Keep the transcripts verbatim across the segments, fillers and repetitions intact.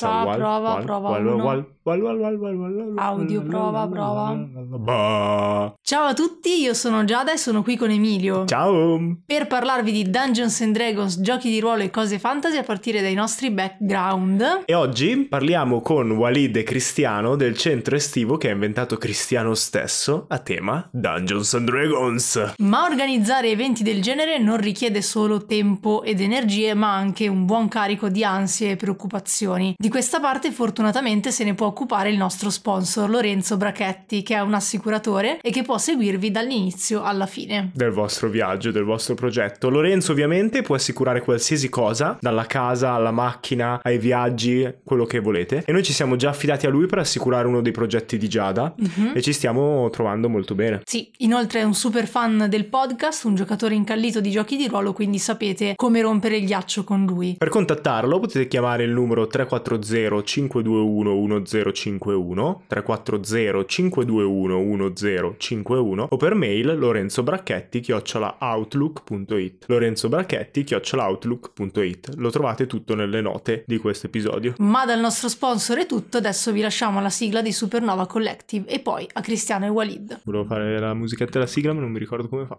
so, wall, prova, wall, prova wall, uno. Wall, wall, wall, wall, wall, wall, audio, prova, prova. Bah. Ciao a tutti, io sono Giada e sono qui con Emilio. Ciao! Per parlarvi di Dungeons and Dragons, giochi di ruolo e cose fantasy a partire dai nostri background. E oggi parliamo con Walid e Cristiano del centro estivo che ha inventato Cristiano stesso a tema Dungeons and Dragons. Ma organizzare eventi del genere non richiede solo tempo ed energie, ma anche un buon carico di ansie e preoccupazioni. Di questa parte fortunatamente se ne può occupare il nostro sponsor Lorenzo Brachetti, che è un assicuratore e che può seguirvi dall'inizio alla fine del vostro viaggio, del vostro progetto. Lorenzo ovviamente può assicurare qualsiasi cosa, dalla casa alla macchina ai viaggi, quello che volete, e noi ci siamo già affidati a lui per assicurare uno dei progetti di Giada uh-huh. e ci stiamo trovando molto bene. Sì, inoltre è un super fan del podcast, un giocatore incallito di giochi di ruolo, quindi sapete come rompere il ghiaccio con lui. Per contattarlo potete chiamare il numero tre quattro zero cinque due uno uno zero cinque uno, tre quattro zero cinque due uno uno zero cinque uno, o per mail lorenzo brachetti chiocciola outlook punto it, lorenzo brachetti chiocciola outlook punto it. Lo trovate tutto nelle note di questo episodio. Ma dal nostro sponsor è tutto, adesso vi lasciamo alla sigla di Supernova Collective e poi a Cristiano e Walid. Volevo fare la musichetta della sigla ma non mi ricordo come fa.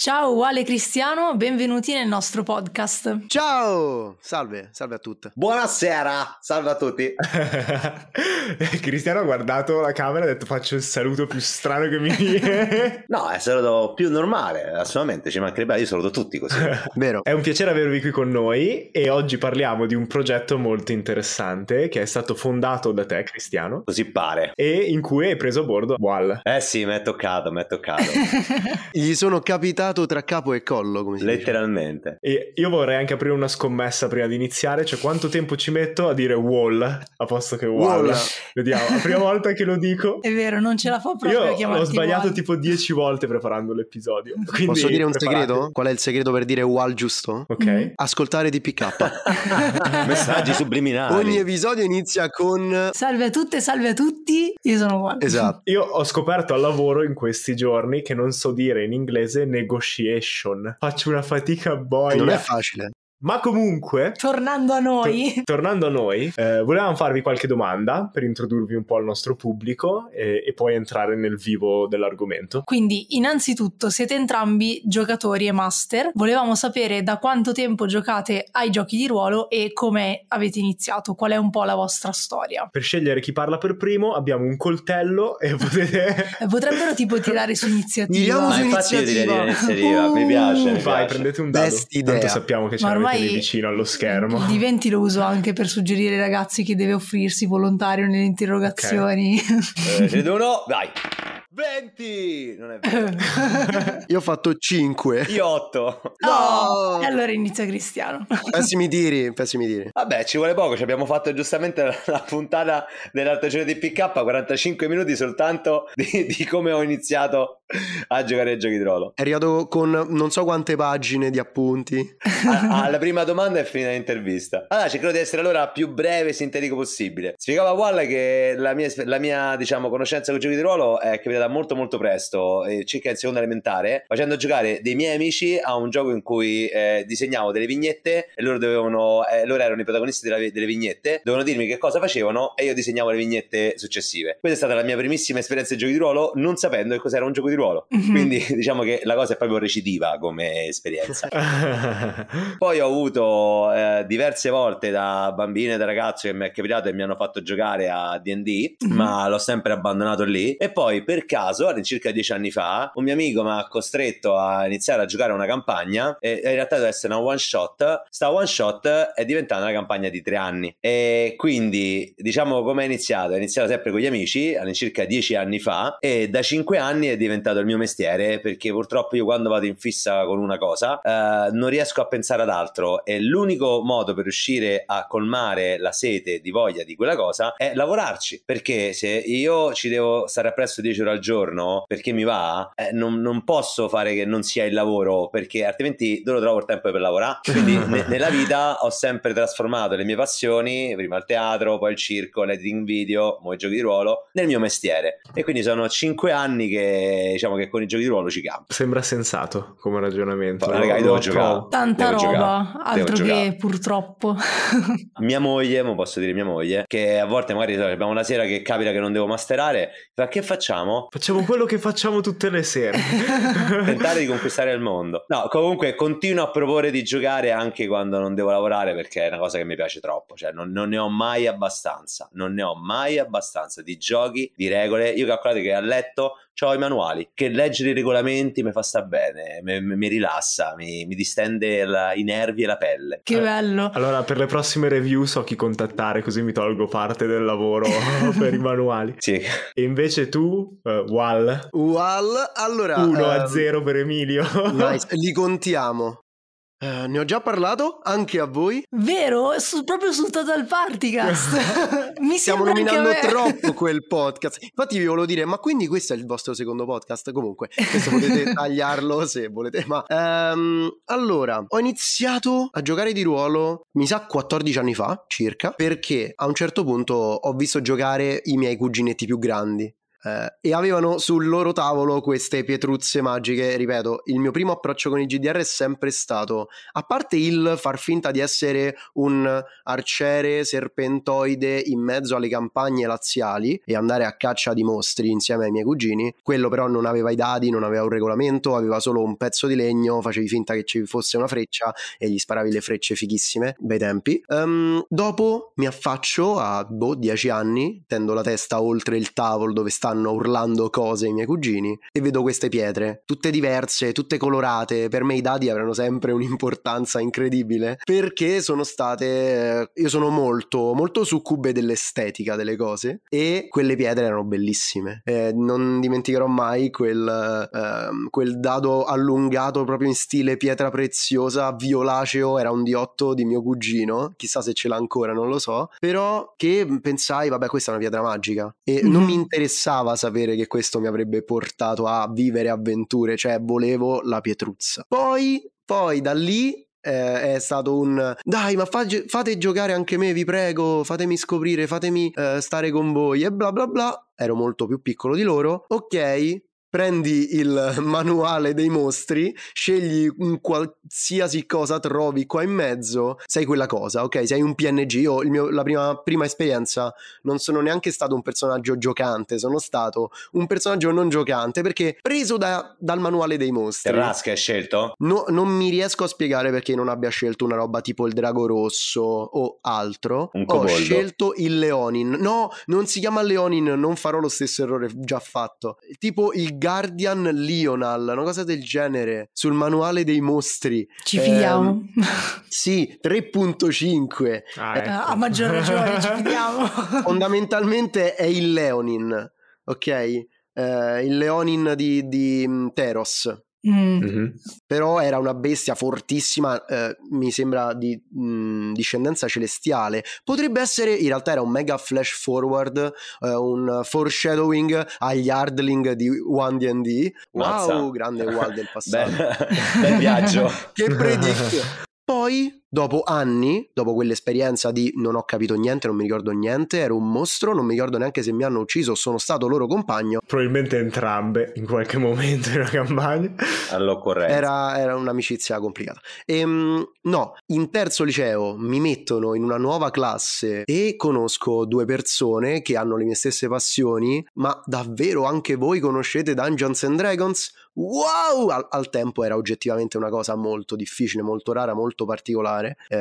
Ciao Wale Cristiano, benvenuti nel nostro podcast. Ciao, salve, salve a tutti. Buonasera, salve a tutti. Cristiano ha guardato la camera e ha detto faccio il saluto più strano che mi viene. No, è il saluto più normale, assolutamente, ci mancherebbe, io saluto tutti così. Vero. È un piacere avervi qui con noi e oggi parliamo di un progetto molto interessante che è stato fondato da te, Cristiano. Così pare. E in cui hai preso a bordo Wal. Eh sì, mi è toccato, mi è toccato. Gli sono capitato tra capo e collo, come si letteralmente dice. E io vorrei anche aprire una scommessa prima di iniziare, cioè quanto tempo ci metto a dire Wall a posto che Wall, Wall. Vediamo, la prima volta che lo dico è vero, non ce la fa proprio. Io ho sbagliato Wall tipo dieci volte preparando l'episodio, quindi posso dire un preparate. Segreto? Qual è il segreto per dire Wall giusto? Ok, mm-hmm. Ascoltare di P K. Messaggi subliminali. Ogni episodio inizia con salve a tutte, salve a tutti, io sono Wall. Esatto. Io ho scoperto al lavoro in questi giorni che non so dire in inglese negoziare. Faccio una fatica boia. Non è facile. Ma comunque, tornando a noi, to- tornando a noi, eh, volevamo farvi qualche domanda per introdurvi un po' al nostro pubblico e-, e poi entrare nel vivo dell'argomento. Quindi, innanzitutto, siete entrambi giocatori e master. Volevamo sapere da quanto tempo giocate ai giochi di ruolo e come avete iniziato, qual è un po' la vostra storia. Per scegliere chi parla per primo abbiamo un coltello e potete... Potrebbero tipo tirare su iniziativa. Tiriamo su iniziativa. iniziativa. Uh, mi piace. Mi vai, piace. Prendete un dado. Tanto sappiamo che c'è. Ma vicino allo schermo. Diventi lo uso anche per suggerire ai ragazzi che deve offrirsi volontario nelle interrogazioni. Okay. eh, uno, dai. venti! Non è vero. Io ho fatto cinque. Io otto. No! no! E allora inizia Cristiano. Pessimi tiri, pessimi tiri. Vabbè, ci vuole poco, ci abbiamo fatto giustamente la, la puntata dell'artagioia di P K, quarantacinque minuti soltanto di, di come ho iniziato a giocare ai giochi di ruolo. È arrivato con non so quante pagine di appunti. Alla, alla prima domanda è finita l'intervista. Allora, cercherò di essere allora più breve e sintetico possibile. Spiegava Wall che la mia, la mia diciamo conoscenza con i giochi di ruolo è che molto molto presto, eh, circa in seconda elementare, facendo giocare dei miei amici a un gioco in cui eh, disegnavo delle vignette e loro dovevano eh, loro erano i protagonisti della, delle vignette, dovevano dirmi che cosa facevano e io disegnavo le vignette successive. Questa è stata la mia primissima esperienza di giochi di ruolo non sapendo che cos'era un gioco di ruolo, mm-hmm. quindi diciamo che la cosa è proprio recidiva come esperienza. Poi ho avuto eh, diverse volte da bambino e da ragazzo che mi è capitato e mi hanno fatto giocare a D and D, mm-hmm. ma l'ho sempre abbandonato lì. E poi perché caso, all'incirca dieci anni fa, un mio amico mi ha costretto a iniziare a giocare una campagna, e in realtà deve essere una one shot. Sta one shot è diventata una campagna di tre anni, e quindi diciamo come è iniziato? È iniziato sempre con gli amici all'incirca dieci anni fa, e da cinque anni è diventato il mio mestiere, perché purtroppo io quando vado in fissa con una cosa eh, non riesco a pensare ad altro, e l'unico modo per riuscire a colmare la sete di voglia di quella cosa è lavorarci, perché se io ci devo stare appresso dieci ore al giorno perché mi va, eh, non, non posso fare che non sia il lavoro, perché altrimenti dove trovo il tempo per lavorare? Quindi ne, nella vita ho sempre trasformato le mie passioni, prima il teatro, poi il circo, l'editing video, poi i giochi di ruolo, nel mio mestiere, e quindi sono cinque anni che diciamo che con i giochi di ruolo ci campo. Sembra sensato come ragionamento. Poi, ragazzi, devo giocare, tanta devo roba giocare, altro che giocare. Purtroppo mia moglie, ma posso dire mia moglie, che a volte magari abbiamo una sera che capita che non devo masterare, ma che facciamo? Facciamo quello che facciamo tutte le sere tentare di conquistare il mondo. No, comunque continuo a proporre di giocare anche quando non devo lavorare, perché è una cosa che mi piace troppo, cioè non, non ne ho mai abbastanza non ne ho mai abbastanza di giochi, di regole. Io calcolate che a letto c'ho i manuali, che leggere i regolamenti mi fa sta bene, mi, mi rilassa, mi, mi distende la, i nervi e la pelle. Che bello. Allora per le prossime review so chi contattare, così mi tolgo parte del lavoro per i manuali. Sì. E invece tu uh, Wal Wal allora uno a zero um, per Emilio. Nice. Li contiamo. Uh, ne ho già parlato anche a voi, vero? Su, proprio su Total Party Cast. Mi stiamo nominando troppo quel podcast. Infatti vi volevo dire, ma quindi questo è il vostro secondo podcast? Comunque questo potete tagliarlo se volete. Ma um, allora ho iniziato a giocare di ruolo mi sa quattordici anni fa circa, perché a un certo punto ho visto giocare i miei cuginetti più grandi. Uh, e avevano sul loro tavolo queste pietruzze magiche. Ripeto, il mio primo approccio con i G D R è sempre stato, a parte il far finta di essere un arciere serpentoide in mezzo alle campagne laziali e andare a caccia di mostri insieme ai miei cugini, quello però non aveva i dadi, non aveva un regolamento, aveva solo un pezzo di legno, facevi finta che ci fosse una freccia e gli sparavi le frecce fighissime, bei tempi. Um, dopo mi affaccio a boh, dieci anni, tendo la testa oltre il tavolo dove sta stanno urlando cose i miei cugini e vedo queste pietre, tutte diverse, tutte colorate. Per me i dadi avranno sempre un'importanza incredibile, perché sono state, io sono molto molto succube dell'estetica delle cose, e quelle pietre erano bellissime. Eh, non dimenticherò mai quel, eh, quel dado allungato proprio in stile pietra preziosa, violaceo, era un D otto di mio cugino, chissà se ce l'ha ancora, non lo so, però che pensai, vabbè questa è una pietra magica, e mm. non mi interessava sapere che questo mi avrebbe portato a vivere avventure, cioè volevo la pietruzza. Poi, poi da lì eh, è stato un dai ma fa, fate giocare anche me, vi prego, fatemi scoprire, fatemi eh, stare con voi e bla bla bla. Ero molto più piccolo di loro. Ok, prendi il manuale dei mostri, scegli un qualsiasi cosa trovi qua in mezzo, sei quella cosa, ok? Sei un P N G. Io il mio, la prima, prima esperienza non sono neanche stato un personaggio giocante, sono stato un personaggio non giocante, perché preso da, dal manuale dei mostri. Terrasca hai scelto? No, non mi riesco a spiegare perché non abbia scelto una roba tipo il drago rosso o altro. Un coboldo. Ho scelto il Leonin. No, non si chiama Leonin, non farò lo stesso errore già fatto. Tipo il Guardian Lionel, una cosa del genere, sul manuale dei mostri. Ci fidiamo? Eh, sì, tre punto cinque. Ah, ecco. eh, a maggior ragione ci fidiamo. Fondamentalmente è il Leonin, ok? Eh, il Leonin di, di Teros. Mm. Mm-hmm. Però era una bestia fortissima, eh, mi sembra di mh, discendenza celestiale, potrebbe essere, in realtà era un mega flash forward, eh, un foreshadowing agli Ardling di One D and D. Wow, grande Wild del passato. Bel viaggio. Che predizione. Poi dopo anni, dopo quell'esperienza di non ho capito niente, non mi ricordo niente, ero un mostro, non mi ricordo neanche se mi hanno ucciso o sono stato loro compagno. Probabilmente entrambe in qualche momento in una campagna. All'occorrenza. Era, era un'amicizia complicata. E, no, in terzo liceo mi mettono in una nuova classe e conosco due persone che hanno le mie stesse passioni. Ma davvero anche voi conoscete Dungeons and Dragons? Wow! Al, al tempo era oggettivamente una cosa molto difficile, molto rara, molto particolare. fare, eh,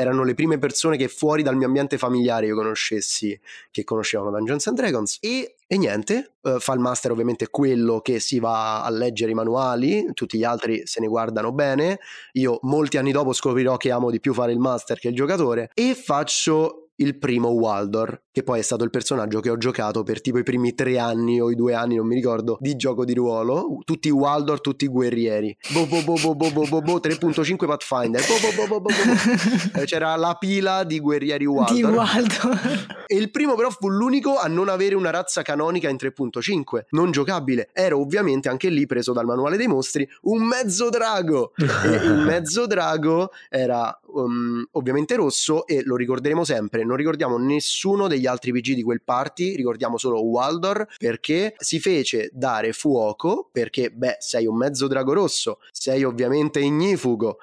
erano le prime persone che fuori dal mio ambiente familiare io conoscessi, che conoscevano Dungeons and Dragons, e, e niente, eh, fa il master ovviamente quello che si va a leggere i manuali, tutti gli altri se ne guardano bene, io molti anni dopo scoprirò che amo di più fare il master che il giocatore, e faccio il primo Waldor, che poi è stato il personaggio che ho giocato per tipo i primi tre anni o i due anni, non mi ricordo, di gioco di ruolo, tutti Waldor, tutti guerrieri, bo bo bo bo bo bo bo, bo tre punto cinque Pathfinder, bo, bo, bo, bo, bo, bo. C'era la pila di guerrieri Waldor, di Waldor. E il primo però fu l'unico a non avere una razza canonica in tre punto cinque, non giocabile, ero ovviamente anche lì preso dal manuale dei mostri, un mezzo drago, e il mezzo drago era um, ovviamente rosso, e lo ricorderemo sempre, non ricordiamo nessuno degli altri P G di quel party, ricordiamo solo Waldor, perché si fece dare fuoco, perché beh, sei un mezzo drago rosso, sei ovviamente ignifugo,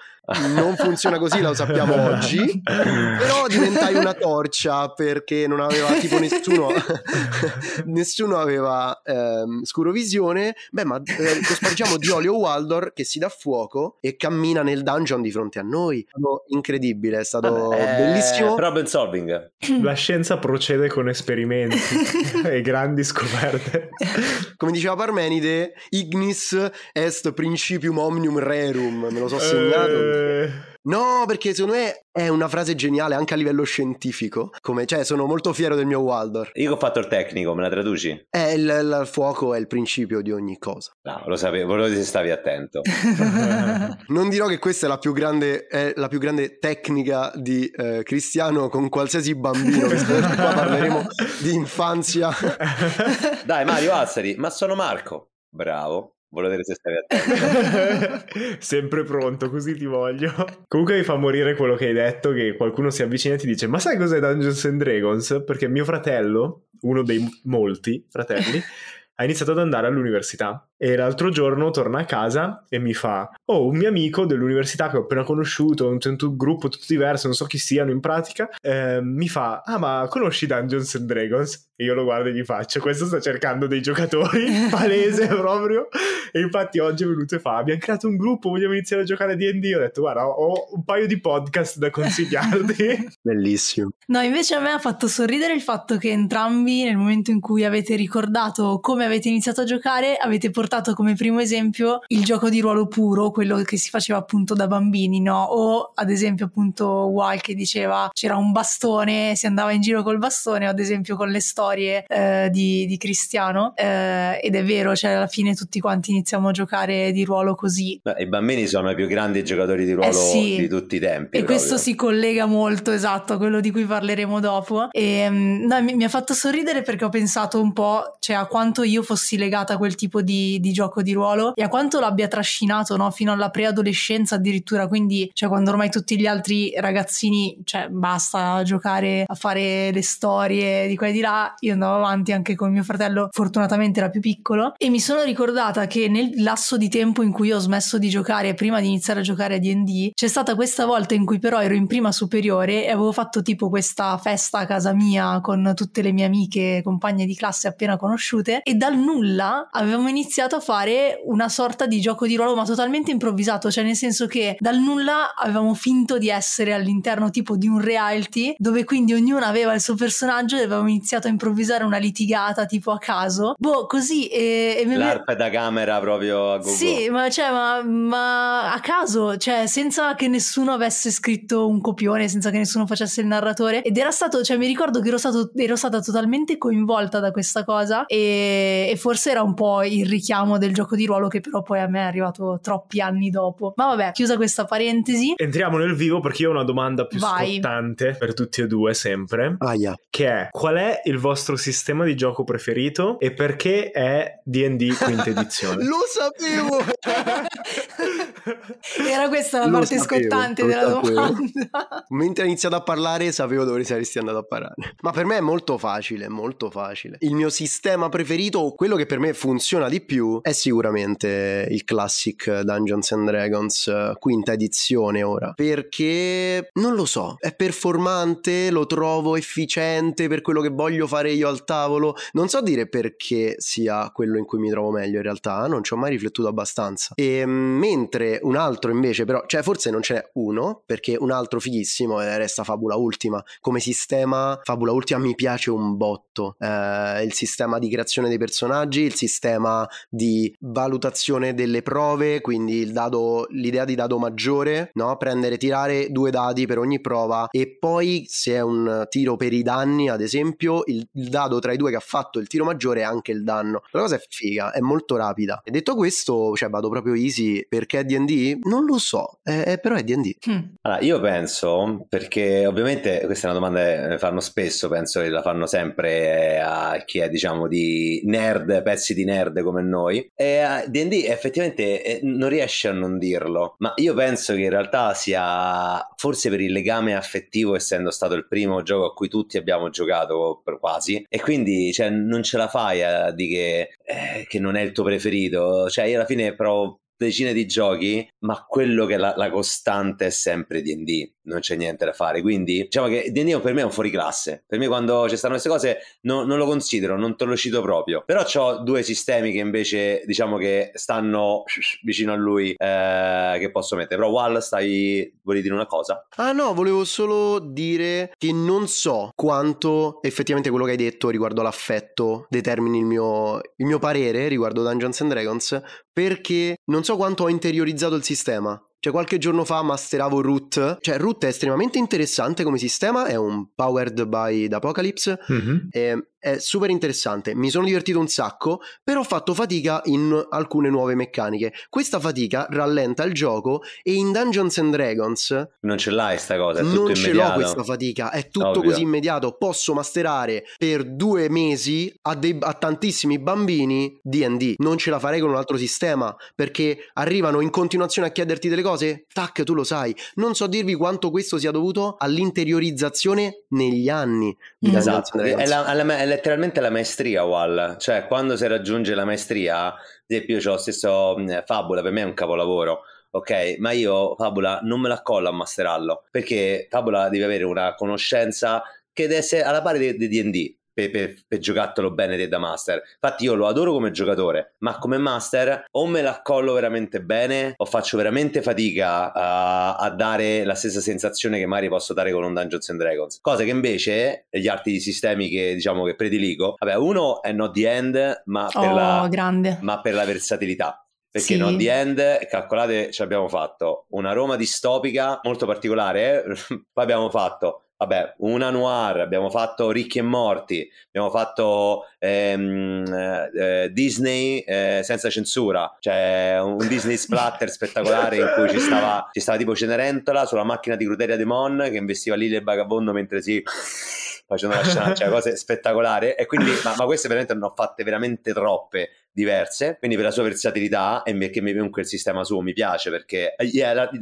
non funziona così, lo sappiamo oggi, però diventai una torcia perché non aveva tipo nessuno nessuno aveva ehm, scurovisione, beh ma eh, cospargiamo di olio Waldor che si dà fuoco e cammina nel dungeon di fronte a noi, è stato incredibile, è stato eh, bellissimo. Problem solving, la scienza procede con esperimenti e grandi scoperte, come diceva Parmenide, ignis est principium omnium rerum, me lo so segnato. No, perché secondo me è una frase geniale anche a livello scientifico, come, cioè sono molto fiero del mio Waldor. Io ho fatto il tecnico, me la traduci? Eh, il, il fuoco è il principio di ogni cosa. No, lo sapevo, volevo che stavi attento. Non dirò che questa è la più grande, è la più grande tecnica di eh, Cristiano con qualsiasi bambino, qua parleremo di infanzia. Dai Mario, alzati, ma sono Marco. Bravo. Volevo vedere se stavi attento. Sempre pronto, così ti voglio. Comunque mi fa morire quello che hai detto, che qualcuno si avvicina e ti dice ma sai cos'è Dungeons and Dragons? Perché mio fratello, uno dei molti fratelli, ha iniziato ad andare all'università e l'altro giorno torna a casa e mi fa oh, un mio amico dell'università che ho appena conosciuto, un, un gruppo tutto diverso, non so chi siano in pratica, eh, mi fa ah ma conosci Dungeons and Dragons? E io lo guardo e gli faccio questo sta cercando dei giocatori, palese proprio, e infatti oggi è venuto e fa abbiamo creato un gruppo, vogliamo iniziare a giocare a D and D, ho detto guarda ho un paio di podcast da consigliarti. Bellissimo. No, invece a me ha fatto sorridere il fatto che entrambi nel momento in cui avete ricordato come avete iniziato a giocare avete portato come primo esempio il gioco di ruolo puro, quello che si faceva appunto da bambini, no? O ad esempio appunto Wal che diceva c'era un bastone, si andava in giro col bastone, o ad esempio con le storie eh, di, di Cristiano, eh, ed è vero, cioè alla fine tutti quanti iniziamo a giocare di ruolo così. Beh, i bambini sono i più grandi giocatori di ruolo eh sì. di tutti i tempi e proprio. Questo si collega molto, esatto, a quello di cui parleremo dopo, e no, mi, mi ha fatto sorridere perché ho pensato un po', cioè a quanto io fossi legata a quel tipo di, di gioco di ruolo e a quanto l'abbia trascinato, no? Fino alla preadolescenza addirittura, quindi cioè quando ormai tutti gli altri ragazzini cioè basta giocare a fare le storie di qua e di là, io andavo avanti anche con mio fratello, fortunatamente era più piccolo, e mi sono ricordata che nel lasso di tempo in cui ho smesso di giocare prima di iniziare a giocare a D and D c'è stata questa volta in cui però ero in prima superiore e avevo fatto tipo questa festa a casa mia con tutte le mie amiche, compagne di classe appena conosciute, e dal nulla avevamo iniziato a fare una sorta di gioco di ruolo ma totalmente improvvisato, cioè nel senso che dal nulla avevamo finto di essere all'interno tipo di un reality dove quindi ognuno aveva il suo personaggio e avevamo iniziato a improvvisare una litigata tipo a caso, boh così, e, e me... l'arpa da camera proprio a go-go. Sì, ma cioè ma, ma a caso, cioè senza che nessuno avesse scritto un copione, senza che nessuno facesse il narratore, ed era stato, cioè mi ricordo che ero, stato, ero stata totalmente coinvolta da questa cosa, e e forse era un po' il richiamo del gioco di ruolo che però poi a me è arrivato troppi anni dopo. Ma vabbè, chiusa questa parentesi, entriamo nel vivo perché io ho una domanda più Vai. scottante per tutti e due sempre, ah, yeah. che è qual è il vostro sistema di gioco preferito e perché è D and D quinta edizione? Lo sapevo! Era questa la lo parte sapevo, scottante della sapevo. domanda. Mentre ho iniziato a parlare sapevo dove saresti andato a parlare. Ma per me è molto facile, molto facile. Il mio sistema preferito, quello che per me funziona di più, è sicuramente il classic Dungeons and Dragons quinta edizione ora, perché non lo so, è performante, lo trovo efficiente per quello che voglio fare io al tavolo, non so dire perché sia quello in cui mi trovo meglio in realtà, non, non ci ho mai riflettuto abbastanza. E mentre un altro invece però, cioè forse non ce n'è uno, perché un altro fighissimo resta Fabula Ultima. Come sistema Fabula Ultima mi piace un botto, eh, il sistema di creazione dei personaggi, il sistema di valutazione delle prove, quindi il dado, l'idea di dado maggiore, no? Prendere, tirare due dadi per ogni prova e poi se è un tiro per i danni ad esempio il, il dado tra i due che ha fatto il tiro maggiore è anche il danno. La cosa è figa, è molto rapida. E detto questo, cioè vado proprio easy. Perché è D and D? Non lo so, è, è, però è D and D. Mm. Allora io penso, perché ovviamente questa è una domanda che fanno spesso, penso che la fanno sempre a chi è diciamo di nerd, pezzi di nerd come noi, e D and D effettivamente non riesce a non dirlo, ma io penso che in realtà sia forse per il legame affettivo, essendo stato il primo gioco a cui tutti abbiamo giocato per quasi, e quindi cioè, non ce la fai a dire che, eh, che non è il tuo preferito. Cioè io alla fine provo decine di giochi, ma quello che la, la costante è sempre D and D, non c'è niente da fare. Quindi diciamo che D and D per me è un fuoriclasse. Per me quando ci stanno queste cose no, non lo considero, non te lo cito proprio. Però c'ho due sistemi che invece diciamo che stanno vicino a lui, eh, che posso mettere. Però Wal, stai, volevi dire una cosa? Ah no, volevo solo dire che non so quanto effettivamente quello che hai detto riguardo l'affetto determini il mio, il mio parere riguardo Dungeons and Dragons, perché non so quanto ho interiorizzato il sistema. Cioè qualche giorno fa masteravo Root. Cioè Root è estremamente interessante come sistema, è un powered by the Apocalypse, mm-hmm. e... è super interessante, mi sono divertito un sacco, però ho fatto fatica in alcune nuove meccaniche. Questa fatica rallenta il gioco e in Dungeons and Dragons non ce l'hai sta cosa, è tutto non immediato. Ce l'ho questa fatica, è tutto Ovvio. Così immediato. Posso masterare per due mesi a, dei, a tantissimi bambini D and D, non ce la farei con un altro sistema, perché arrivano in continuazione a chiederti delle cose, tac, tu lo sai. Non so dirvi quanto questo sia dovuto all'interiorizzazione negli anni di mm. Dungeons and Dragons. È la, alla me- letteralmente la maestria, Wal, cioè quando si raggiunge la maestria, ad esempio io ho lo stesso Fabula, per me è un capolavoro, ok, ma io Fabula non me la collo a masterarlo, perché Fabula deve avere una conoscenza che deve essere alla pari di D and D per, per, per giocattolo bene te da master. Infatti io lo adoro come giocatore, ma come master o me la collo veramente bene o faccio veramente fatica a, a dare la stessa sensazione che magari posso dare con un Dungeons and Dragons. Cosa che invece gli altri sistemi che diciamo che prediligo, vabbè, uno è Not The End, ma per, oh, la, grande. Ma per la versatilità. Perché sì. Not The End, calcolate, ci abbiamo fatto una Roma distopica molto particolare, eh? Abbiamo fatto... Vabbè, una noir, abbiamo fatto Ricchi e Morti, abbiamo fatto ehm, eh, Disney eh, senza censura, cioè un Disney splatter spettacolare in cui ci stava, ci stava tipo Cenerentola sulla macchina di Crudelia De Mon che investiva lì il Vagabondo mentre si... facendo la scena, cioè cose spettacolari. E quindi, ma, ma queste veramente ne ho fatte veramente troppe diverse, quindi per la sua versatilità e perché mi, comunque il sistema suo mi piace, perché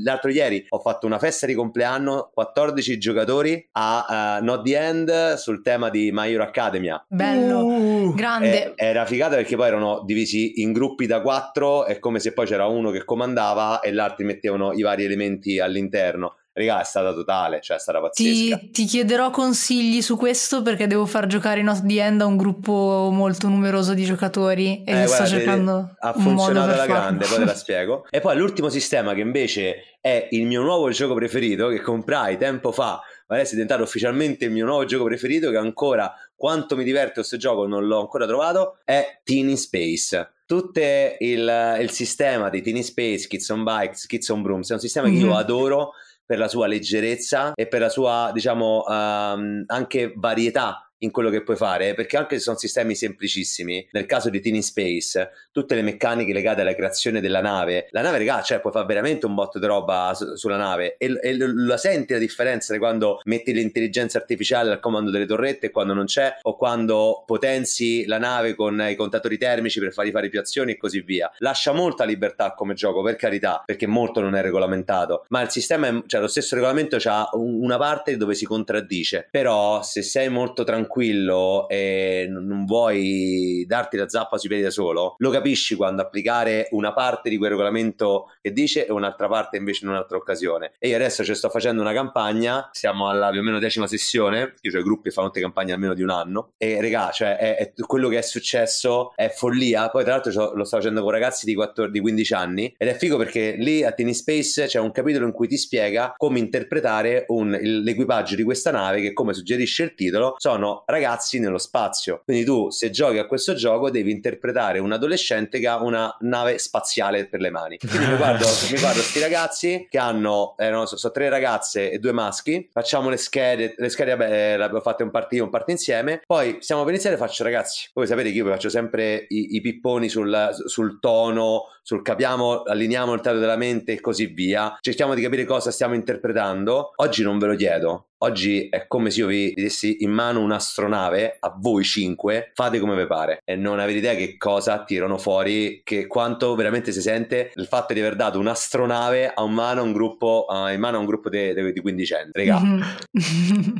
l'altro ieri ho fatto una festa di compleanno, quattordici giocatori a uh, Not The End sul tema di My Hero Academy. Bello, uh, grande. E, era figata perché poi erano divisi in gruppi da quattro, è come se poi c'era uno che comandava e gli altri mettevano i vari elementi all'interno. Raga, è stata totale, cioè è stata pazzesca. Ti, ti chiederò consigli su questo perché devo far giocare Not The End a un gruppo molto numeroso di giocatori e eh, guarda, sto cercando ha un funzionato alla grande, poi te la spiego. E poi l'ultimo sistema che invece è il mio nuovo gioco preferito che comprai tempo fa, ma adesso è diventato ufficialmente il mio nuovo gioco preferito, che ancora quanto mi diverte questo gioco non l'ho ancora trovato, è Tiny Space. Tutto il, il sistema di Tiny Space, Kids on Bikes, Kids on Brooms è un sistema mm-hmm. che io adoro per la sua leggerezza e per la sua, diciamo, um, anche varietà in quello che puoi fare, perché anche se sono sistemi semplicissimi, nel caso di Tiny Space tutte le meccaniche legate alla creazione della nave, la nave regà, cioè puoi fare veramente un botto di roba su- sulla nave e, e la senti la differenza di quando metti l'intelligenza artificiale al comando delle torrette e quando non c'è, o quando potenzi la nave con i contatori termici per fargli fare più azioni e così via. Lascia molta libertà come gioco, per carità, perché molto non è regolamentato, ma il sistema è, cioè lo stesso regolamento c'ha una parte dove si contraddice, però se sei molto tranquillo tranquillo e non vuoi darti la zappa sui piedi da solo, lo capisci quando applicare una parte di quel regolamento che dice e un'altra parte invece in un'altra occasione. E io adesso ci sto facendo una campagna, siamo alla più o meno decima sessione, io cioè i gruppi fanno tutte campagne almeno di un anno, e regà, cioè è, è, quello che è successo è follia. Poi tra l'altro lo sto facendo con ragazzi di, quattordici, di quindici anni ed è figo perché lì a Tiny Space c'è un capitolo in cui ti spiega come interpretare un, l'equipaggio di questa nave che, come suggerisce il titolo, sono ragazzi nello spazio. Quindi tu, se giochi a questo gioco, devi interpretare un adolescente che ha una nave spaziale per le mani. Quindi mi guardo mi guardo sti ragazzi che hanno eh, non so, so tre ragazze e due maschi, facciamo le schede le schede vabbè, eh, l'abbiamo fatta un partito un partito insieme, poi stiamo per iniziare, faccio ragazzi, voi sapete che io faccio sempre i, i pipponi sul, sul tono, sul capiamo, allineiamo il teatro della mente e così via, cerchiamo di capire cosa stiamo interpretando. Oggi non ve lo chiedo. Oggi è come se io vi dessi in mano un'astronave, a voi cinque, fate come vi pare, e non avete idea che cosa tirano fuori, che quanto veramente si sente il fatto di aver dato un'astronave a un mano a un gruppo uh, in mano a un gruppo di quindicenni. Regà,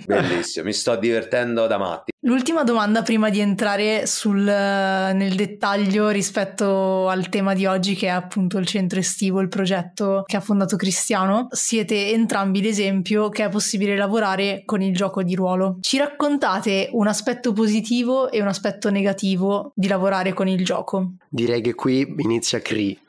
bellissimo, mi sto divertendo da matti. L'ultima domanda prima di entrare sul, nel dettaglio rispetto al tema di oggi, che è appunto il centro estivo, il progetto che ha fondato Cristiano. Siete entrambi l'esempio che è possibile lavorare con il gioco di ruolo. Ci raccontate un aspetto positivo e un aspetto negativo di lavorare con il gioco? Direi che qui inizia Cri.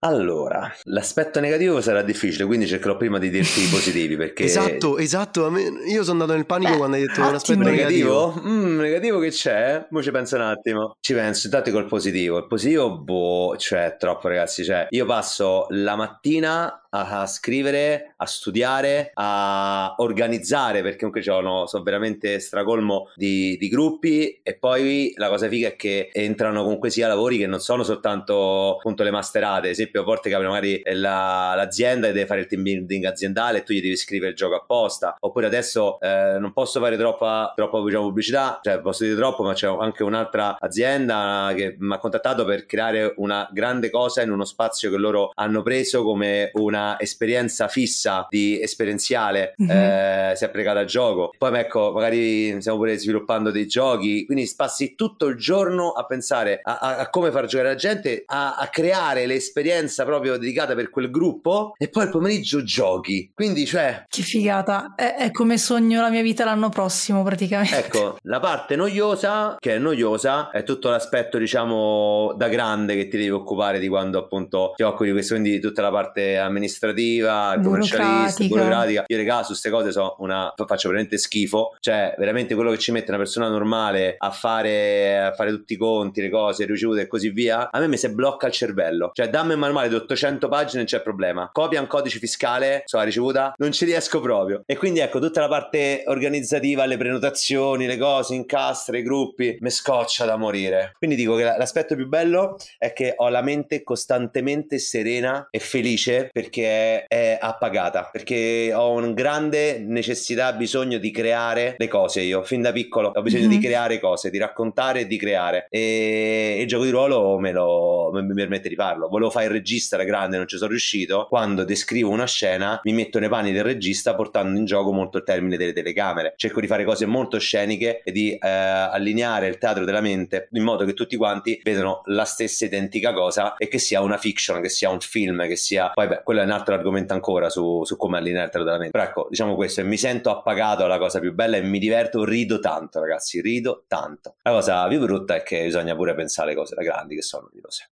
Allora, l'aspetto negativo sarà difficile, quindi cercherò prima di dirti i positivi, perché... Esatto, esatto, a me... io sono andato nel panico Beh, quando hai detto un aspetto negativo. Negativo? Mm, negativo che c'è? Mo ci penso un attimo. Ci penso, date col positivo. Il positivo, boh, cioè, troppo ragazzi, cioè, io passo la mattina a scrivere, a studiare, a organizzare, perché comunque sono, sono veramente stracolmo di, di gruppi, e poi la cosa figa è che entrano comunque sia lavori che non sono soltanto appunto le masterate. Ad esempio a volte capita magari la, l'azienda e deve fare il team building aziendale e tu gli devi scrivere il gioco apposta, oppure adesso eh, non posso fare troppa, troppa diciamo, pubblicità, cioè posso dire troppo, ma c'è anche un'altra azienda che mi ha contattato per creare una grande cosa in uno spazio che loro hanno preso come una esperienza fissa di esperienziale, mm-hmm. eh, si è applicata al gioco. Poi ecco, magari stiamo pure sviluppando dei giochi, quindi passi tutto il giorno a pensare a, a, a come far giocare la gente, a, a creare l'esperienza proprio dedicata per quel gruppo, e poi il pomeriggio giochi. Quindi cioè, che figata, è, è come sogno la mia vita l'anno prossimo praticamente. Ecco, la parte noiosa, che è noiosa, è tutto l'aspetto diciamo da grande che ti devi occupare di quando appunto ti occupi di questo, quindi tutta la parte amministrativa amministrativa, commercialista, burocratica. Io regà su queste cose so una faccio veramente schifo, cioè veramente quello che ci mette una persona normale a fare a fare tutti i conti, le cose, le ricevute e così via, a me mi si blocca il cervello. Cioè dammi un manuale di ottocento pagine, non c'è problema, copia un codice fiscale, so la ricevuta, non ci riesco proprio. E quindi ecco, tutta la parte organizzativa, le prenotazioni, le cose, incastre, i gruppi, mi scoccia da morire. Quindi dico che l'aspetto più bello è che ho la mente costantemente serena e felice, perché che è appagata, perché ho un grande necessità, bisogno di creare le cose. Io fin da piccolo ho bisogno mm-hmm. di creare cose, di raccontare e di creare, e il gioco di ruolo me lo mi permette di farlo. Volevo fare il regista da grande, non ci sono riuscito. Quando descrivo una scena mi metto nei panni del regista, portando in gioco molto il termine delle telecamere. Cerco di fare cose molto sceniche e di eh, allineare il teatro della mente in modo che tutti quanti vedano la stessa identica cosa, e che sia una fiction, che sia un film, che sia poi beh, quella è altro argomento ancora su, su come allineare della mente. Però ecco, diciamo questo, e mi sento appagato, alla cosa più bella, e mi diverto, rido tanto ragazzi, rido tanto. La cosa più brutta è che bisogna pure pensare cose da grandi, che sono di cose.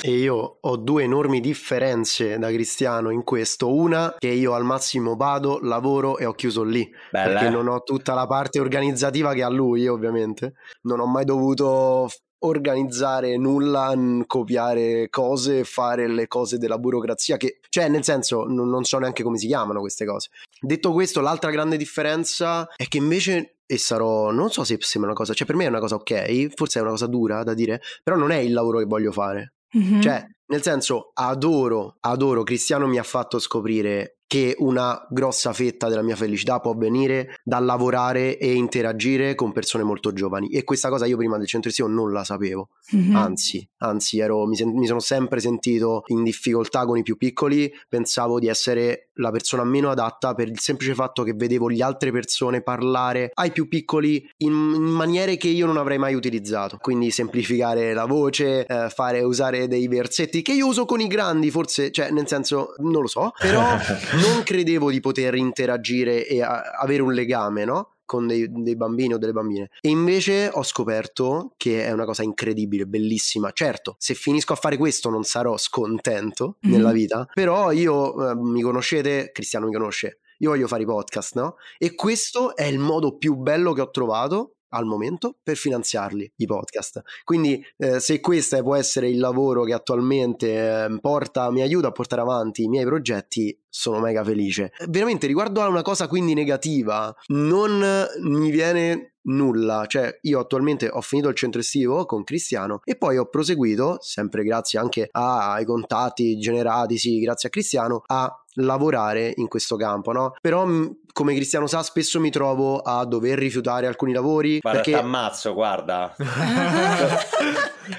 E io ho due enormi differenze da Cristiano in questo. Una, che io al massimo vado, lavoro e ho chiuso lì. Bella, perché eh? non ho tutta la parte organizzativa che ha lui. Io ovviamente non ho mai dovuto organizzare nulla, copiare cose, fare le cose della burocrazia, che cioè nel senso non, non so neanche come si chiamano queste cose. Detto questo, l'altra grande differenza è che invece, e sarò, non so se sembra una cosa, cioè per me è una cosa ok, forse è una cosa dura da dire, però non è il lavoro che voglio fare. Mm-hmm. Cioè nel senso adoro adoro Cristiano mi ha fatto scoprire che una grossa fetta della mia felicità può venire dal lavorare e interagire con persone molto giovani, e questa cosa io prima del centro estivo non la sapevo, mm-hmm. anzi, anzi ero, mi, sen- mi sono sempre sentito in difficoltà con i più piccoli, pensavo di essere la persona meno adatta per il semplice fatto che vedevo le altre persone parlare ai più piccoli in, in maniere che io non avrei mai utilizzato, quindi semplificare la voce, eh, fare usare dei versetti che io uso con i grandi forse, cioè nel senso non lo so, però non credevo di poter interagire e a- avere un legame, no? Con dei, dei bambini o delle bambine, e invece ho scoperto che è una cosa incredibile, bellissima. Certo, se finisco a fare questo non sarò scontento mm-hmm. nella vita, però io eh, mi conoscete, Cristiano mi conosce, io voglio fare i podcast, no? E questo è il modo più bello che ho trovato al momento per finanziarli, i podcast. Quindi eh, se questo può essere il lavoro che attualmente eh, porta, mi aiuta a portare avanti i miei progetti, sono mega felice. Veramente, riguardo a una cosa quindi negativa, non mi viene nulla. Cioè, io attualmente ho finito il centro estivo con Cristiano e poi ho proseguito, sempre grazie anche a, ai contatti generati, sì, grazie a Cristiano, a lavorare in questo campo, no? Però come Cristiano sa, spesso mi trovo a dover rifiutare alcuni lavori. Guarda, perché... t'ammazzo, guarda.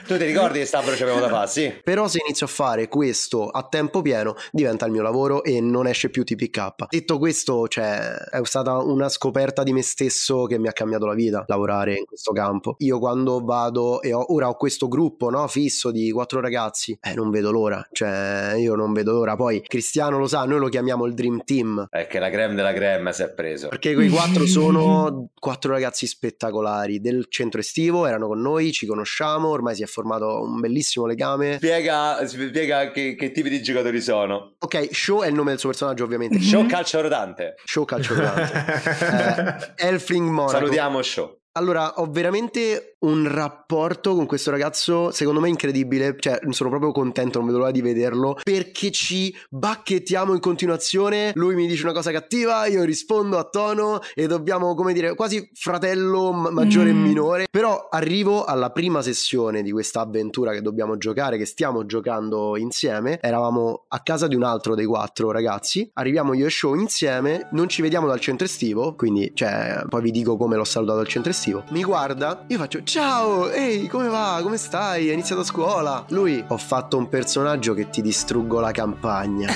Tu ti ricordi che Stavro ci avevo da fare, sì. Però se inizio a fare questo a tempo pieno diventa il mio lavoro e non esce più T P K. Detto questo, cioè, è stata una scoperta di me stesso che mi ha cambiato la vita, lavorare in questo campo. Io quando vado e ho, ora ho questo gruppo, no, fisso di quattro ragazzi, eh, non vedo l'ora, cioè io non vedo l'ora. Poi Cristiano lo sa, noi lo chiamiamo il Dream Team. È che la creme della creme si è preso. Perché quei quattro sono quattro ragazzi spettacolari del centro estivo, erano con noi, ci conosciamo, ormai si è formato un bellissimo legame. Spiega, spiega che, che tipi di giocatori sono. Ok, Show è il nome del suo personaggio, ovviamente. Show calcio rodante. Show calcio rodante. eh, Elfling Monaco. Salutiamo Show. Allora, ho veramente un rapporto con questo ragazzo, secondo me incredibile, cioè sono proprio contento, non vedo l'ora di vederlo, perché ci bacchettiamo in continuazione, lui mi dice una cosa cattiva, io rispondo a tono e dobbiamo, come dire, quasi fratello maggiore mm. e minore. Però arrivo alla prima sessione di questa avventura che dobbiamo giocare, che stiamo giocando insieme, eravamo a casa di un altro dei quattro ragazzi, arriviamo io e Show insieme, non ci vediamo dal centro estivo, quindi cioè poi vi dico come l'ho salutato al centro estivo. Mi guarda, io faccio ciao, ehi, come va, come stai, hai iniziato a scuola? Lui, ho fatto un personaggio che ti distruggo la campagna.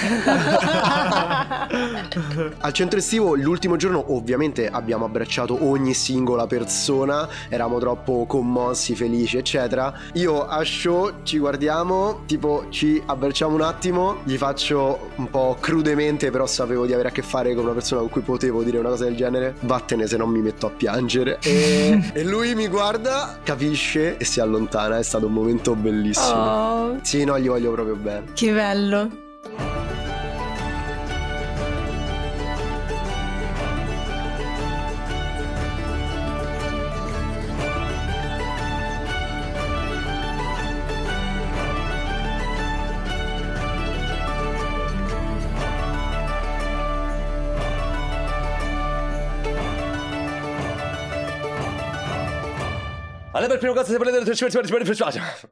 Al centro estivo l'ultimo giorno ovviamente abbiamo abbracciato ogni singola persona, eravamo troppo commossi, felici eccetera. Io a Show ci guardiamo, tipo ci abbracciamo un attimo, gli faccio un po' crudemente, però sapevo di avere a che fare con una persona con cui potevo dire una cosa del genere, vattene se non mi metto a piangere. E e lui mi guarda, capisce e si allontana. È stato un momento bellissimo. Oh. Sì, no, gli voglio proprio bene. Che bello. Per prima cosa se volete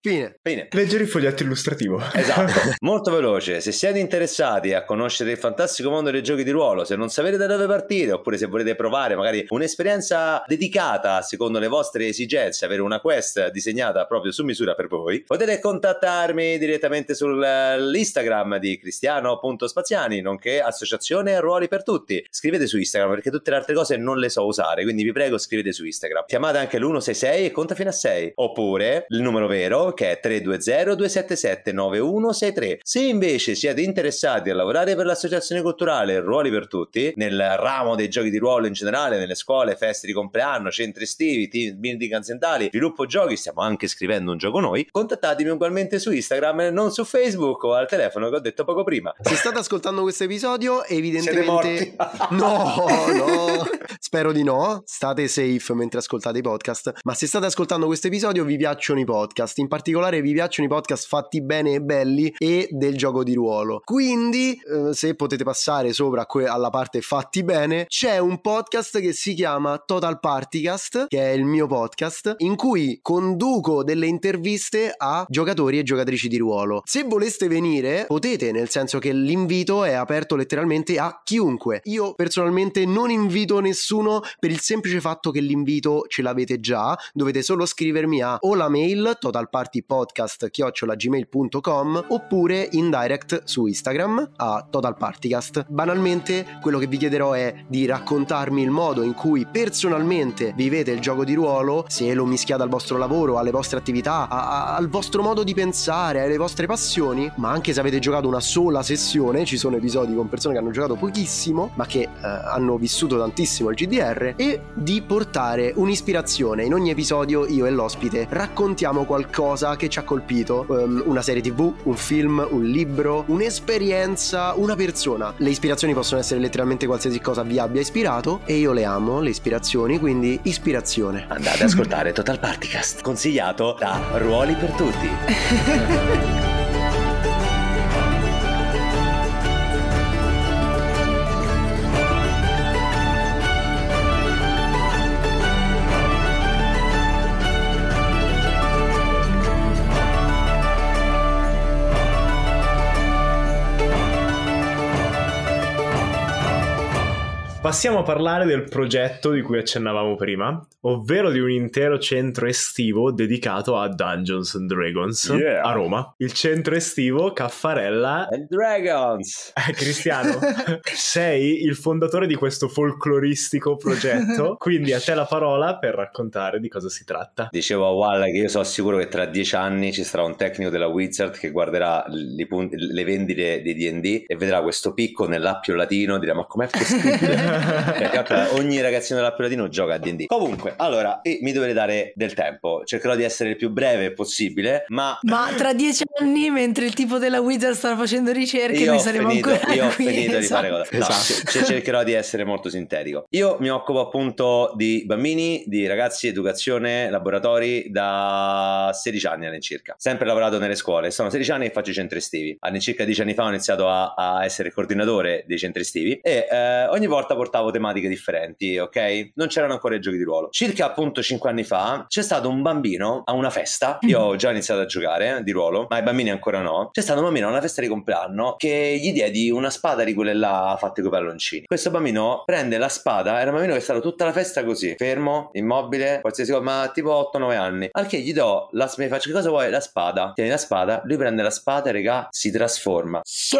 fine fine leggere il foglietto illustrativo, esatto. Molto veloce. Se siete interessati a conoscere il fantastico mondo dei giochi di ruolo, se non sapete da dove partire, oppure se volete provare magari un'esperienza dedicata secondo le vostre esigenze, avere una quest disegnata proprio su misura per voi, potete contattarmi direttamente sull'Instagram di Cristiano.Spaziani, nonché associazione Ruoli per tutti. Scrivete su Instagram perché tutte le altre cose non le so usare, quindi vi prego scrivete su Instagram. Chiamate anche l'uno sei sei e conta fino a sei, oppure il numero vero che è tre due zero due sette sette nove uno sei tre. Se invece siete interessati a lavorare per l'associazione culturale Ruoli per tutti, nel ramo dei giochi di ruolo in generale, nelle scuole, feste di compleanno, centri estivi, team building aziendali, sviluppo giochi, stiamo anche scrivendo un gioco noi, contattatemi ugualmente su Instagram, non su Facebook o al telefono che ho detto poco prima. Se state ascoltando questo episodio evidentemente no no spero di no, state safe mentre ascoltate i podcast, ma se state ascoltando questo episodio vi piacciono i podcast, in particolare vi piacciono i podcast fatti bene e belli e del gioco di ruolo, quindi eh, se potete passare sopra que- alla parte fatti bene, c'è un podcast che si chiama Total Party Cast, che è il mio podcast, in cui conduco delle interviste a giocatori e giocatrici di ruolo. Se voleste venire potete, nel senso che l'invito è aperto letteralmente a chiunque. Io personalmente non invito nessuno per il semplice fatto che l'invito ce l'avete già, dovete solo scrivermi a o la mail totalpartypodcast chiocciola gmail punto com oppure in direct su Instagram a totalpartycast. Banalmente quello che vi chiederò è di raccontarmi il modo in cui personalmente vivete il gioco di ruolo, se lo mischiate al vostro lavoro, alle vostre attività, a, a, al vostro modo di pensare, alle vostre passioni, ma anche se avete giocato una sola sessione. Ci sono episodi con persone che hanno giocato pochissimo ma che eh, hanno vissuto tantissimo il G D R, e di portare un'ispirazione. In ogni episodio io e l'ospite raccontiamo qualcosa che ci ha colpito, um, una serie tv, un film, un libro, un'esperienza, una persona. Le ispirazioni possono essere letteralmente qualsiasi cosa vi abbia ispirato, e io le amo le ispirazioni, quindi ispirazione. Andate ad ascoltare Total Party Cast, consigliato da Ruoli per tutti. Passiamo a parlare del progetto di cui accennavamo prima, ovvero di un intero centro estivo dedicato a Dungeons and Dragons, yeah, a Roma. Il centro estivo Caffarella and Dragons. Eh, Cristiano, sei il fondatore di questo folcloristico progetto, quindi a te la parola per raccontare di cosa si tratta. Dicevo a Walla che io sono sicuro che tra dieci anni ci sarà un tecnico della Wizard che guarderà le, pun- le vendite di D and D e vedrà questo picco nell'appio latino e dirà: ma com'è possibile? Ogni ragazzino dell'appio latino gioca a D and D. Comunque, allora, e mi dovrei dare del tempo, cercherò di essere il più breve possibile, ma ma tra dieci anni, mentre il tipo della Wizard starà facendo ricerche, io noi saremo finito, ancora io qui, ho finito esatto. di fare cosa no, esatto. c- cercherò di essere molto sintetico. Io mi occupo appunto di bambini, di ragazzi, educazione, laboratori da sedici anni all'incirca. Sempre lavorato nelle scuole, sono sedici anni che faccio i centri estivi. All'incirca dieci anni fa ho iniziato a, a essere coordinatore dei centri estivi e eh, ogni volta portavo tematiche differenti, ok? Non c'erano ancora i giochi di ruolo. Circa appunto cinque anni fa c'è stato un bambino a una festa, io ho già iniziato a giocare di ruolo, ma i bambini ancora no. C'è stato un bambino a una festa di compleanno che gli diedi una spada di quelle là fatte con i palloncini. Questo bambino prende la spada, era un bambino che è stato tutta la festa così, fermo, immobile, qualsiasi cosa, ma tipo otto nove anni. Al che gli do, la, mi faccio: che cosa vuoi? La spada. Tieni la spada, lui prende la spada e regà si trasforma. Sì!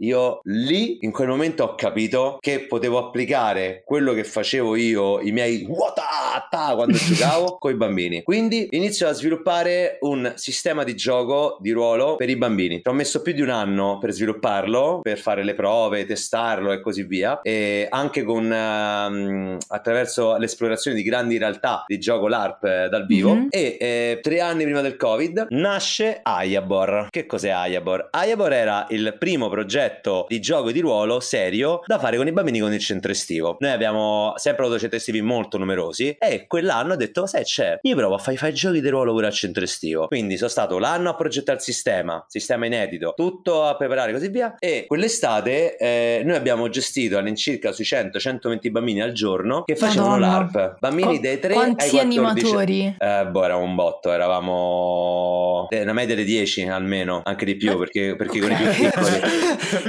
Io lì, in quel momento, ho capito che potevo applicare quello che facevo io, i miei watata quando giocavo con i bambini. Quindi inizio a sviluppare un sistema di gioco di ruolo per i bambini. Ci ho messo più di un anno per svilupparlo, per fare le prove, testarlo e così via, e anche con um, attraverso l'esplorazione di grandi realtà di gioco LARP eh, dal vivo. Mm-hmm. E eh, tre anni prima del Covid nasce Ayabor. Che cos'è Ayabor? Ayabor era il primo progetto di gioco di ruolo serio da fare con i bambini con il centro estivo. Noi abbiamo sempre avuto centri estivi molto numerosi e quell'anno ho detto: sai, c'è, io provo a fare fai giochi di ruolo pure al centro estivo. Quindi sono stato l'anno a progettare il sistema, sistema inedito, tutto a preparare, così via. E quell'estate eh, noi abbiamo gestito all'incirca sui cento centoventi bambini al giorno che facevano LARP. Bambini Co- dai tre ai quattordici. Quanti animatori? Eh, boh, era un botto, eravamo una media dei dieci almeno, anche di più, perché, perché okay, con i più piccoli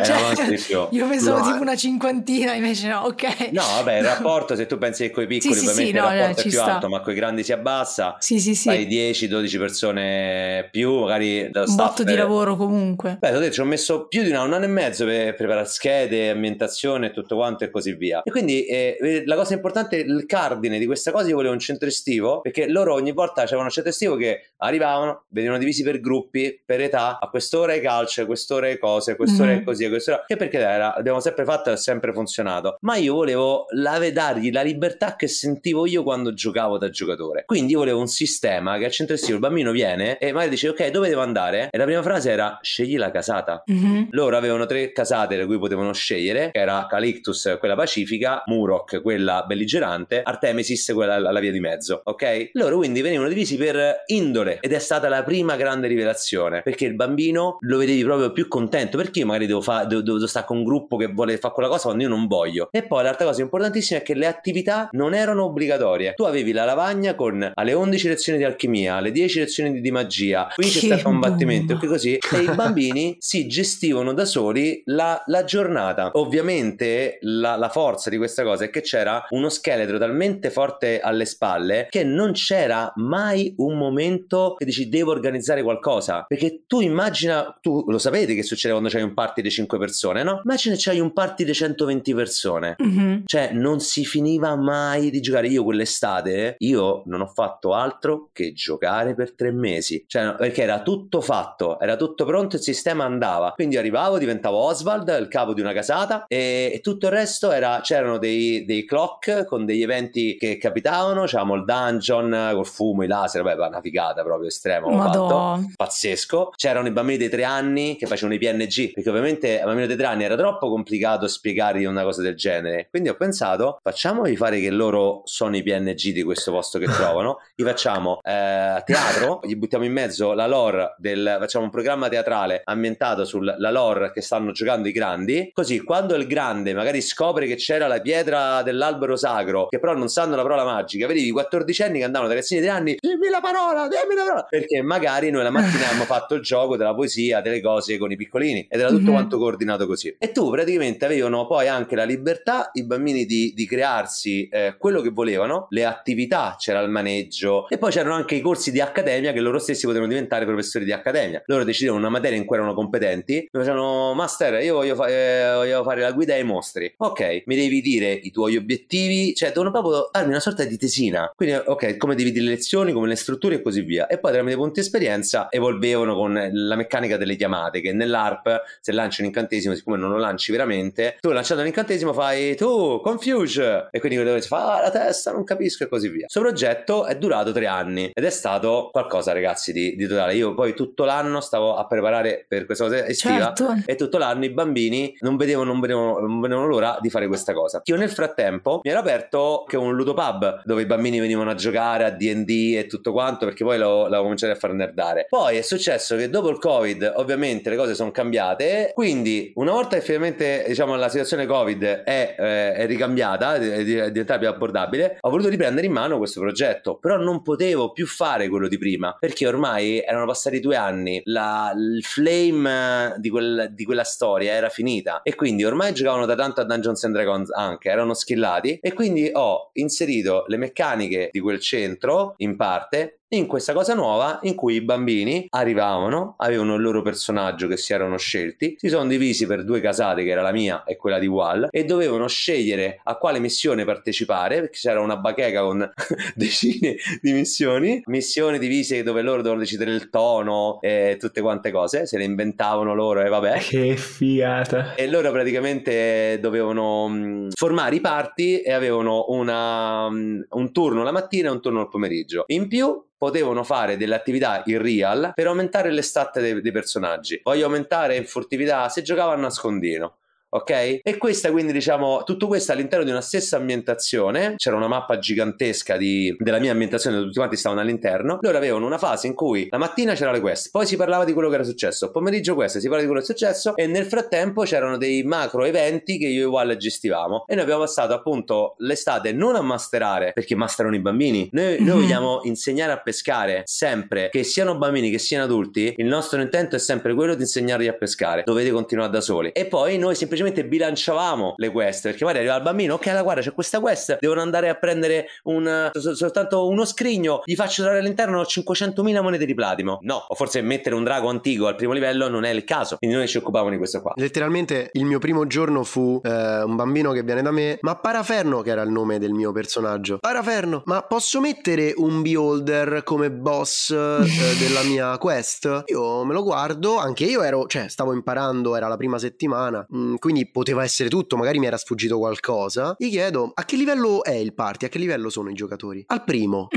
eravamo cioè, di più. Io pensavo no, tipo una cinquantina, invece no, ok. No, vabbè, il rapporto, se tu pensi che coi piccoli sì, ovviamente sì, il no, rapporto eh, è più sta. alto, ma coi grandi si abbassa. Sì, sì, sì. Fai dieci dodici persone più, magari da un staff, botto di lavoro comunque. Beh, detto, ci ho messo più di una, un anno e mezzo per preparare schede, ambientazione, tutto quanto e così via. E quindi eh, la cosa importante, il cardine di questa cosa, io volevo un centro estivo, perché loro ogni volta c'era un centro estivo che arrivavano, vedevano di divisi per gruppi, per età, a quest'ora è calcio, quest'ora è cose, quest'ora è così, quest'ora, che perché era, abbiamo sempre fatto e ha sempre funzionato, ma io volevo la, dargli la libertà che sentivo io quando giocavo da giocatore, quindi io volevo un sistema che al centro estivo il bambino viene e magari dice ok dove devo andare, e la prima frase era scegli la casata. Mm-hmm. Loro avevano tre casate da cui potevano scegliere, che era Calictus quella pacifica, Murok quella belligerante, Artemesis quella alla via di mezzo, ok? Loro quindi venivano divisi per indole ed è stata la prima grande rivelazione, perché il bambino lo vedevi proprio più contento, perché io magari devo, fa- devo, devo stare con un gruppo che vuole fare quella cosa quando io non voglio. E poi l'altra cosa importantissima è che le attività non erano obbligatorie, tu avevi la lavagna con alle undici lezioni di alchimia, alle dieci lezioni di magia, qui c'è stato combattimento che così, e i bambini si gestivano da soli la, la giornata. Ovviamente la, la forza di questa cosa è che c'era uno scheletro talmente forte alle spalle che non c'era mai un momento che dici devo organizzare qualcosa, perché tu immagina, tu lo sapete che succede quando c'hai un party di cinque persone, no? Immagina c'hai un party di centoventi persone. Mm-hmm. Cioè non si finiva mai di giocare. Io quell'estate io non ho fatto altro che giocare per tre mesi, cioè perché era tutto fatto, era tutto pronto, il sistema andava, quindi arrivavo, diventavo Oswald, il capo di una casata, e, e tutto il resto era, c'erano dei, dei clock con degli eventi che capitavano, c'avevamo il dungeon col fumo, i laser, beh, una figata proprio estrema, fatto, pazzesco. C'erano i bambini dei tre anni che facevano i P N G, perché ovviamente al bambino dei tre anni era troppo complicato spiegargli una cosa del genere, quindi ho pensato facciamogli fare che loro sono i P N G di questo posto che trovano, gli facciamo eh, teatro, gli buttiamo in mezzo la lore del, facciamo un programma teatrale ambientato sulla lore che stanno giocando i grandi, così quando il grande magari scopre che c'era la pietra dell'albero sacro, che però non sanno la parola magica, vedevi i quattordicenni che andavano da ragazzini di tre anni, dimmi la parola, dimmi la parola, perché magari noi la mattina abbiamo fatto il gioco della poesia, delle cose con i piccolini, ed era tutto mm-hmm. quanto coordinato così, e tu praticamente avevano poi anche la libertà i bambini di, di crearsi eh, quello che volevano, le attività, c'era il maneggio, e poi c'erano anche i corsi di accademia che loro stessi potevano diventare professori di accademia. Loro decidevano una materia in cui erano competenti, mi facevano master io voglio, fa- eh, voglio fare la guida ai mostri, ok mi devi dire i tuoi obiettivi, cioè devono proprio darmi una sorta di tesina, quindi ok come dividi le lezioni, come le strutture e così via, e poi tramite punti esperienza evolvevano con la meccanica delle chiamate, che nell'A R P se lanci un incantesimo, siccome non lo lanci veramente, tu lanciando un incantesimo fai tu Confuse, e quindi quello si fa ah, la testa non capisco e così via. Questo progetto è durato tre anni ed è stato qualcosa ragazzi di, di totale, io poi tutto l'anno stavo a preparare per questa cosa estiva, certo. E tutto l'anno i bambini non vedevano, non vedevano non vedevano l'ora di fare questa cosa. Io nel frattempo mi ero aperto che un ludopub dove i bambini venivano a giocare a D and D e tutto quanto, perché poi l'avevo cominciato a far nerdare. Poi è successo che dopo il Covid ovviamente le cose sono cambiate, quindi una volta che finalmente diciamo la situazione Covid è, eh, è ricambiata, è diventata più abbordabile, ho voluto riprendere in mano questo progetto, però non potevo più fare quello di prima, perché ormai erano passati due anni, la, il flame di, quel, di quella storia era finita, e quindi ormai giocavano da tanto a Dungeons and Dragons anche, erano skillati, e quindi ho inserito le meccaniche di quel centro in parte in questa cosa nuova, in cui i bambini arrivavano, avevano il loro personaggio che si erano scelti, si sono divisi per due casate, che era la mia e quella di Wall, e dovevano scegliere a quale missione partecipare, perché c'era una bacheca con decine di missioni missioni divise dove loro dovevano decidere il tono e tutte quante cose, se le inventavano loro e vabbè, che figata. E loro praticamente dovevano formare i party e avevano una, un turno la mattina e un turno al pomeriggio, in più potevano fare delle attività in real per aumentare le stat dei, dei personaggi. Voglio aumentare in furtività se giocava a nascondino, ok? E questa quindi diciamo tutto questo all'interno di una stessa ambientazione, c'era una mappa gigantesca di, della mia ambientazione, tutti quanti stavano all'interno. Loro avevano una fase in cui la mattina c'era le quest, poi si parlava di quello che era successo, pomeriggio quest, si parlava di quello che è successo, e nel frattempo c'erano dei macro eventi che io e Wall gestivamo, e noi abbiamo passato appunto l'estate non a masterare, perché masterano i bambini, noi, mm-hmm. noi vogliamo insegnare a pescare sempre, che siano bambini che siano adulti, il nostro intento è sempre quello di insegnarli a pescare, dovete continuare da soli, e poi noi semplicemente semplicemente bilanciavamo le quest, perché magari arriva il bambino, ok, la guarda c'è questa quest, devono andare a prendere un sol- soltanto uno scrigno, gli faccio dare all'interno cinquecentomila monete di platino. No, o forse mettere un drago antico al primo livello non è il caso, quindi noi ci occupavamo di questo qua. Letteralmente il mio primo giorno fu eh, un bambino che viene da me, ma Paraferno, che era il nome del mio personaggio, Paraferno, ma posso mettere un Beholder come boss eh, della mia quest? Io me lo guardo, anche io ero, cioè stavo imparando, era la prima settimana, mh, quindi poteva essere tutto, magari mi era sfuggito qualcosa. Gli chiedo: a che livello è il party? A che livello sono i giocatori? Al primo.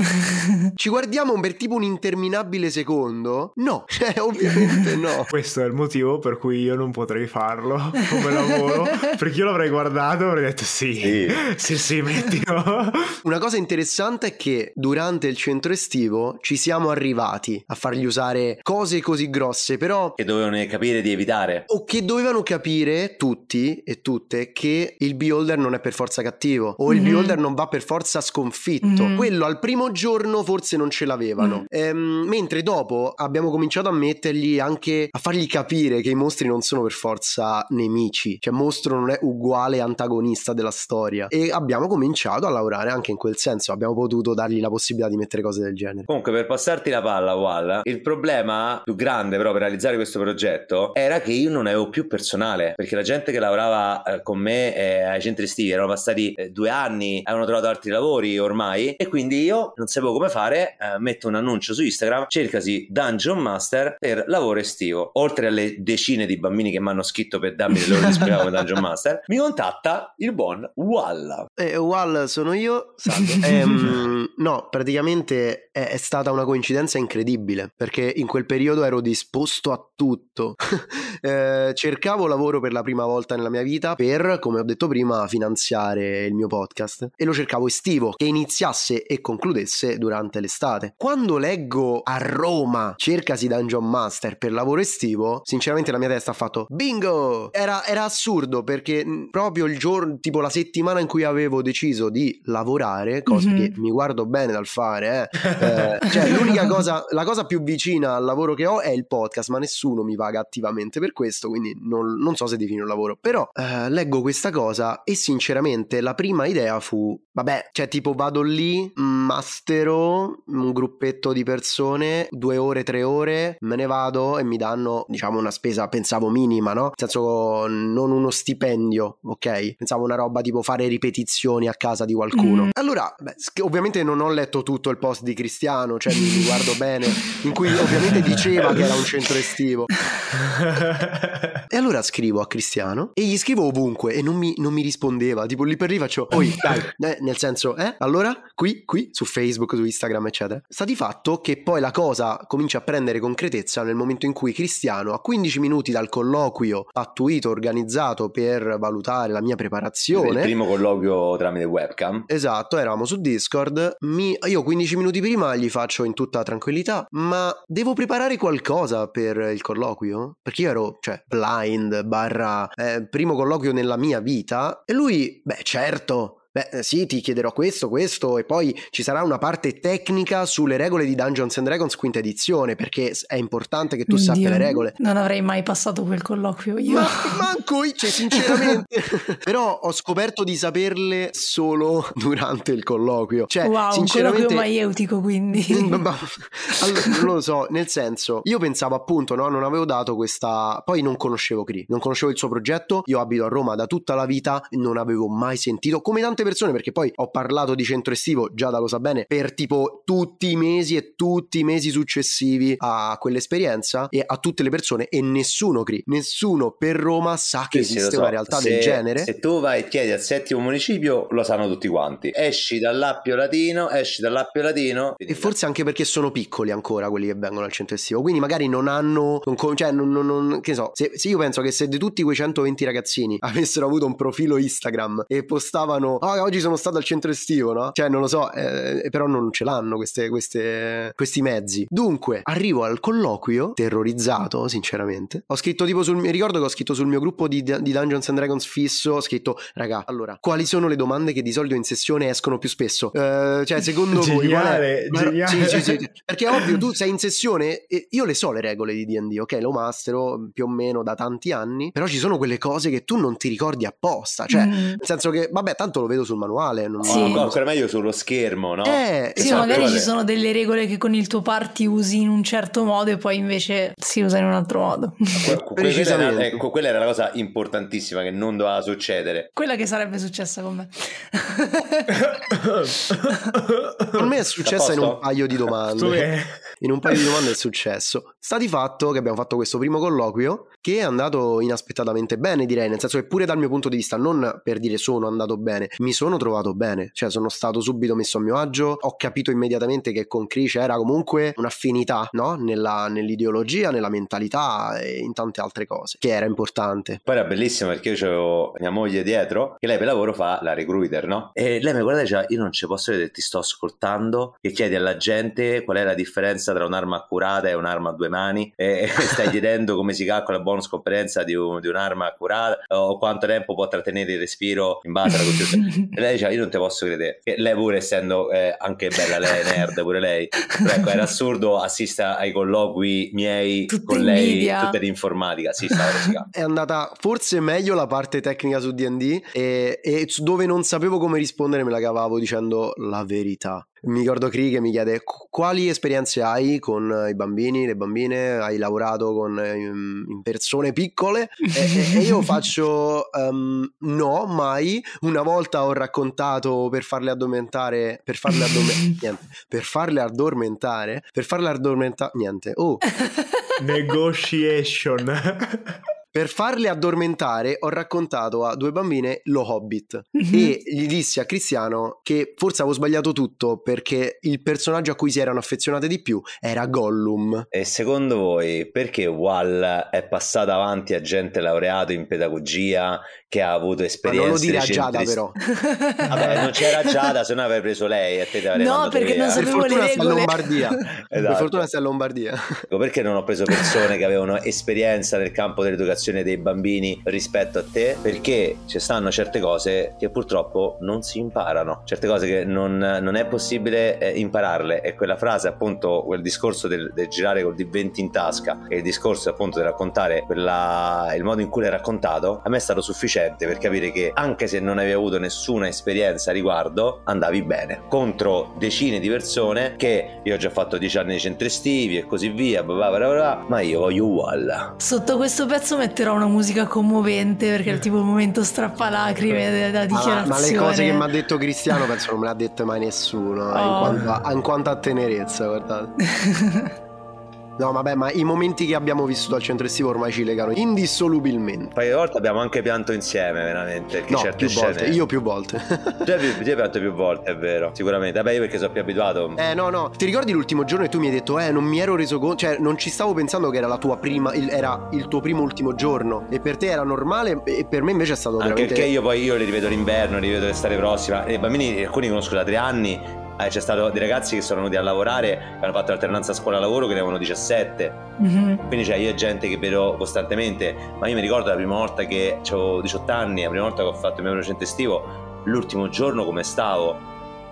Ci guardiamo per tipo un interminabile secondo? No, cioè ovviamente no. Questo è il motivo per cui io non potrei farlo come lavoro, perché io l'avrei guardato e avrei detto sì, sì, sì, sì, mettilo. Una cosa interessante è che durante il centro estivo ci siamo arrivati a fargli usare cose così grosse, però che dovevano capire di evitare, o che dovevano capire tutti e tutte che il Beholder non è per forza cattivo, o il mm-hmm. Beholder non va per forza sconfitto. Mm-hmm. Quello al primo giorno forse non ce l'avevano. Mm-hmm. ehm, mentre dopo abbiamo cominciato a mettergli anche, a fargli capire che i mostri non sono per forza nemici, cioè mostro non è uguale antagonista della storia, e abbiamo cominciato a lavorare anche in quel senso, abbiamo potuto dargli la possibilità di mettere cose del genere. Comunque, per passarti la palla, Walla, il problema più grande però per realizzare questo progetto era che io non avevo più personale, perché la gente che lavorava eh, con me eh, ai centri estivi erano passati eh, due anni, avevano trovato altri lavori ormai, e quindi io non sapevo come fare. eh, metto un annuncio su Instagram: cercasi Dungeon Master per lavoro estivo. Oltre alle decine di bambini che mi hanno scritto per darmi le loro disponibilità come Dungeon Master, mi contatta il buon Walla. Eh, Walla sono io, salve. ehm, no, praticamente è, è stata una coincidenza incredibile, perché in quel periodo ero disposto a tutto. eh, cercavo lavoro per la prima volta nella mia vita per, come ho detto prima, finanziare il mio podcast, e lo cercavo estivo, che iniziasse e concludesse durante l'estate. Quando leggo a Roma cercasi Dungeon Master per lavoro estivo, sinceramente la mia testa ha fatto bingo. Era, era assurdo, perché proprio il giorno, tipo la settimana in cui avevo deciso di lavorare, cosa mm-hmm. che mi guardo bene dal fare, eh. eh, cioè l'unica cosa, la cosa più vicina al lavoro che ho è il podcast, ma nessuno mi paga attivamente per questo, quindi non, non so se defino il lavoro. Però eh, leggo questa cosa e sinceramente la prima idea fu: vabbè, cioè tipo vado lì, mastero un gruppetto di persone, due ore, tre ore, me ne vado e mi danno, diciamo, una spesa, pensavo minima, no? Nel senso, non uno stipendio, ok? Pensavo una roba tipo fare ripetizioni a casa di qualcuno. Mm. Allora, beh, ovviamente non ho letto tutto il post di Cristiano, cioè mi, mi guardo bene, in cui ovviamente diceva che era un centro estivo. E allora scrivo a Cristiano e gli scrivo ovunque e non mi, non mi rispondeva, tipo lì per lì faccio: oi, dai, eh, nel senso, eh? Allora, qui, qui, su Facebook, su Instagram, eccetera. Sta di fatto che poi la cosa comincia a prendere concretezza nel momento in cui Cristiano, a quindici minuti dal colloquio pattuito, organizzato per valutare la mia preparazione. Il primo colloquio tramite webcam. Esatto, eravamo su Discord, mi, io quindici minuti prima gli faccio in tutta tranquillità: ma devo preparare qualcosa per il colloquio? Perché io ero, cioè, blind, barra eh, primo colloquio nella mia vita. E lui: beh, certo, beh sì, ti chiederò questo, questo, e poi ci sarà una parte tecnica sulle regole di Dungeons and Dragons quinta edizione, perché è importante che tu Dio, sappia le regole. Non avrei mai passato quel colloquio io. Ma manco io, cioè, sinceramente. Però ho scoperto di saperle solo durante il colloquio, cioè, wow, sinceramente, un colloquio maieutico, quindi. Allora, non lo so, nel senso, io pensavo appunto, no, non avevo dato questa, poi non conoscevo Cri, non conoscevo il suo progetto, io abito a Roma da tutta la vita, non avevo mai sentito, come tante persone, perché poi ho parlato di centro estivo, Giada lo sa bene, per tipo tutti i mesi e tutti i mesi successivi a quell'esperienza e a tutte le persone, e nessuno Cri, nessuno per Roma sa che sì, esiste, sì, una so. realtà se, del genere. Se tu vai e chiedi al settimo municipio lo sanno tutti quanti, esci dall'Appio Latino, esci dall'Appio Latino e forse anche perché sono piccoli ancora quelli che vengono al centro estivo, quindi magari non hanno non, cioè non, non, non che so, se, se io penso che se di tutti quei centoventi ragazzini avessero avuto un profilo Instagram e postavano: ah, ah, oggi sono stato al centro estivo, no? Cioè, non lo so, eh, però non ce l'hanno queste, queste, questi mezzi. Dunque, arrivo al colloquio, terrorizzato, sinceramente. Ho scritto tipo sul... Mi ricordo che ho scritto sul mio gruppo di, di Dungeons and Dragons fisso, ho scritto, raga, allora, quali sono le domande che di solito in sessione escono più spesso? Eh, cioè, secondo voi... Geniale, ma... geniale. Sì, sì, sì. Perché ovvio, tu sei in sessione e io le so le regole di D and D, ok? Lo mastero più o meno da tanti anni, però ci sono quelle cose che tu non ti ricordi apposta, cioè, mm. nel senso che, vabbè, tanto lo vedo sul manuale, non sì. no, ancora meglio sullo schermo, no? Eh, sì, esatto, magari vabbè. Ci sono delle regole che con il tuo party usi in un certo modo e poi invece si usa in un altro modo. Que- Precisamente. Quella era, ecco, quella era la cosa importantissima che non doveva succedere. Quella che sarebbe successa con me. Con me è successa in un paio di domande. In un paio di domande è successo. Sta di fatto che abbiamo fatto questo primo colloquio che è andato inaspettatamente bene, direi, nel senso che pure dal mio punto di vista, non per dire sono andato bene, mi sono trovato bene, cioè sono stato subito messo a mio agio, ho capito immediatamente che con Cris era comunque un'affinità, no? Nella, nell'ideologia, nella mentalità e in tante altre cose, che era importante. Poi era bellissimo perché io c'avevo mia moglie dietro, che lei per lavoro fa la recruiter, no? E lei mi guarda e diceva, io non ci posso vedere, ti sto ascoltando e chiedi alla gente qual è la differenza tra un'arma accurata e un'arma a due mani e, e stai chiedendo come si calcola la bonus competenza di, un, di un'arma accurata o quanto tempo può trattenere il respiro in base alla costruzione. E lei diceva, io non te posso credere. E lei pure essendo eh, anche bella, lei è nerd pure lei, però ecco, era assurdo, assista ai colloqui miei tutte con lei media. Tutta di informatica, sì, è andata forse meglio la parte tecnica su D and D e, e dove non sapevo come rispondere me la cavavo dicendo la verità. Mi ricordo Cri che mi chiede quali esperienze hai con i bambini, le bambine, hai lavorato con um, persone piccole e, e io faccio um, no, mai. Una volta ho raccontato per farle addormentare, per farle addormentare, niente, per farle addormentare, per farle addormentare, niente, oh. Negotiation. Per farle addormentare ho raccontato a due bambine lo Hobbit mm-hmm. e gli dissi a Cristiano che forse avevo sbagliato tutto perché il personaggio a cui si erano affezionate di più era Gollum. E secondo voi perché Wal è passata avanti a gente laureato in pedagogia che ha avuto esperienze? Ma non lo dire a Giada centri... però. Vabbè, non c'era Giada, se no avrei preso lei e te te no, perché non sapevo le regole. Per fortuna sta a Lombardia. Esatto. Per fortuna sta a Lombardia. Perché non ho preso persone che avevano esperienza nel campo dell'educazione dei bambini rispetto a te, perché ci stanno certe cose che purtroppo non si imparano, certe cose che non, non è possibile eh, impararle. E quella frase, appunto, quel discorso del, del girare col D venti in tasca e il discorso appunto di raccontare quella, il modo in cui l'hai raccontato, a me è stato sufficiente per capire che anche se non avevi avuto nessuna esperienza a riguardo andavi bene contro decine di persone che io ho già fatto dieci anni di centri estivi e così via bla bla bla bla, ma io voglio uguale. Sotto questo pezzo metto metterò una musica commovente perché è tipo il momento strappalacrime della dichiarazione. Ma, ma le cose che mi ha detto Cristiano penso non me l'ha dette mai nessuno oh. in, quanto a, in quanto a tenerezza, guardate. No, vabbè, ma i momenti che abbiamo vissuto al centro estivo ormai ci legano indissolubilmente. Un paio di volte abbiamo anche pianto insieme, veramente. No, certe più scene... volte, io più volte. Già più, già pianto più volte, è vero, sicuramente. Vabbè, io perché sono più abituato. Eh, no, no, ti ricordi l'ultimo giorno e tu mi hai detto, eh, non mi ero reso conto, cioè, non ci stavo pensando che era la tua prima, il, era il tuo primo ultimo giorno. E per te era normale e per me invece è stato anche veramente... Anche perché io poi io li rivedo l'inverno, li rivedo l'estate prossima. E i bambini, alcuni conosco da tre anni... c'è stato dei ragazzi che sono venuti a lavorare che hanno fatto l'alternanza scuola-lavoro che ne avevano diciassette mm-hmm. quindi cioè io gente che vedo costantemente, ma io mi ricordo la prima volta che avevo diciotto anni, la prima volta che ho fatto il mio recente estivo, l'ultimo giorno come stavo.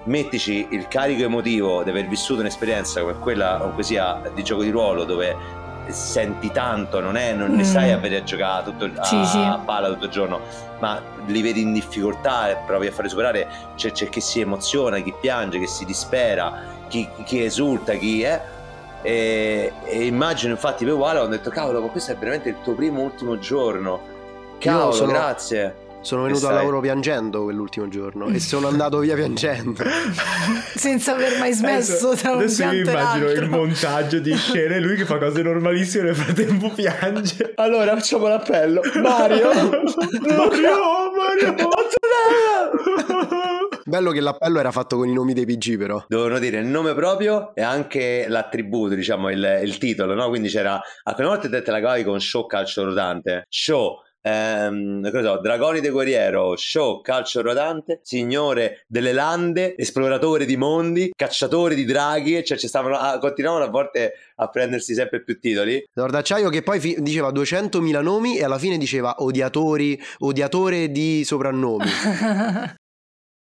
Mettici il carico emotivo di aver vissuto un'esperienza come quella o sia di gioco di ruolo dove senti tanto, non è non mm. ne sai a vedere giocare tutto a, sì, sì. a palla tutto il giorno, ma li vedi in difficoltà e provi a farli superare. C'è, c'è chi si emoziona, chi piange, chi si dispera, chi, chi esulta, chi è e, e immagino infatti per Uguale ho detto cavolo, ma questo è veramente il tuo primo ultimo giorno, cavolo sono... grazie. Sono venuto al lavoro piangendo quell'ultimo giorno e sono andato via piangendo senza aver mai smesso. Adesso, adesso io immagino l'altro. Il montaggio di scene, lui che fa cose normalissime nel frattempo piange. Allora facciamo l'appello Mario Mario Mario bello che l'appello era fatto con i nomi dei P G, però dovevano dire il nome proprio e anche l'attributo, diciamo il, il titolo, no? Quindi c'era alcune volte te la cavi con show calcio rotante, show ehm, cosa so, Dragonide Guerriero, Show, Calcio Rodante, Signore delle Lande, Esploratore di Mondi, Cacciatore di Draghi, cioè ci stavano a, continuavano a volte a prendersi sempre più titoli. D'Acciaio che poi fi- diceva duecentomila nomi e alla fine diceva odiatori, odiatore di soprannomi.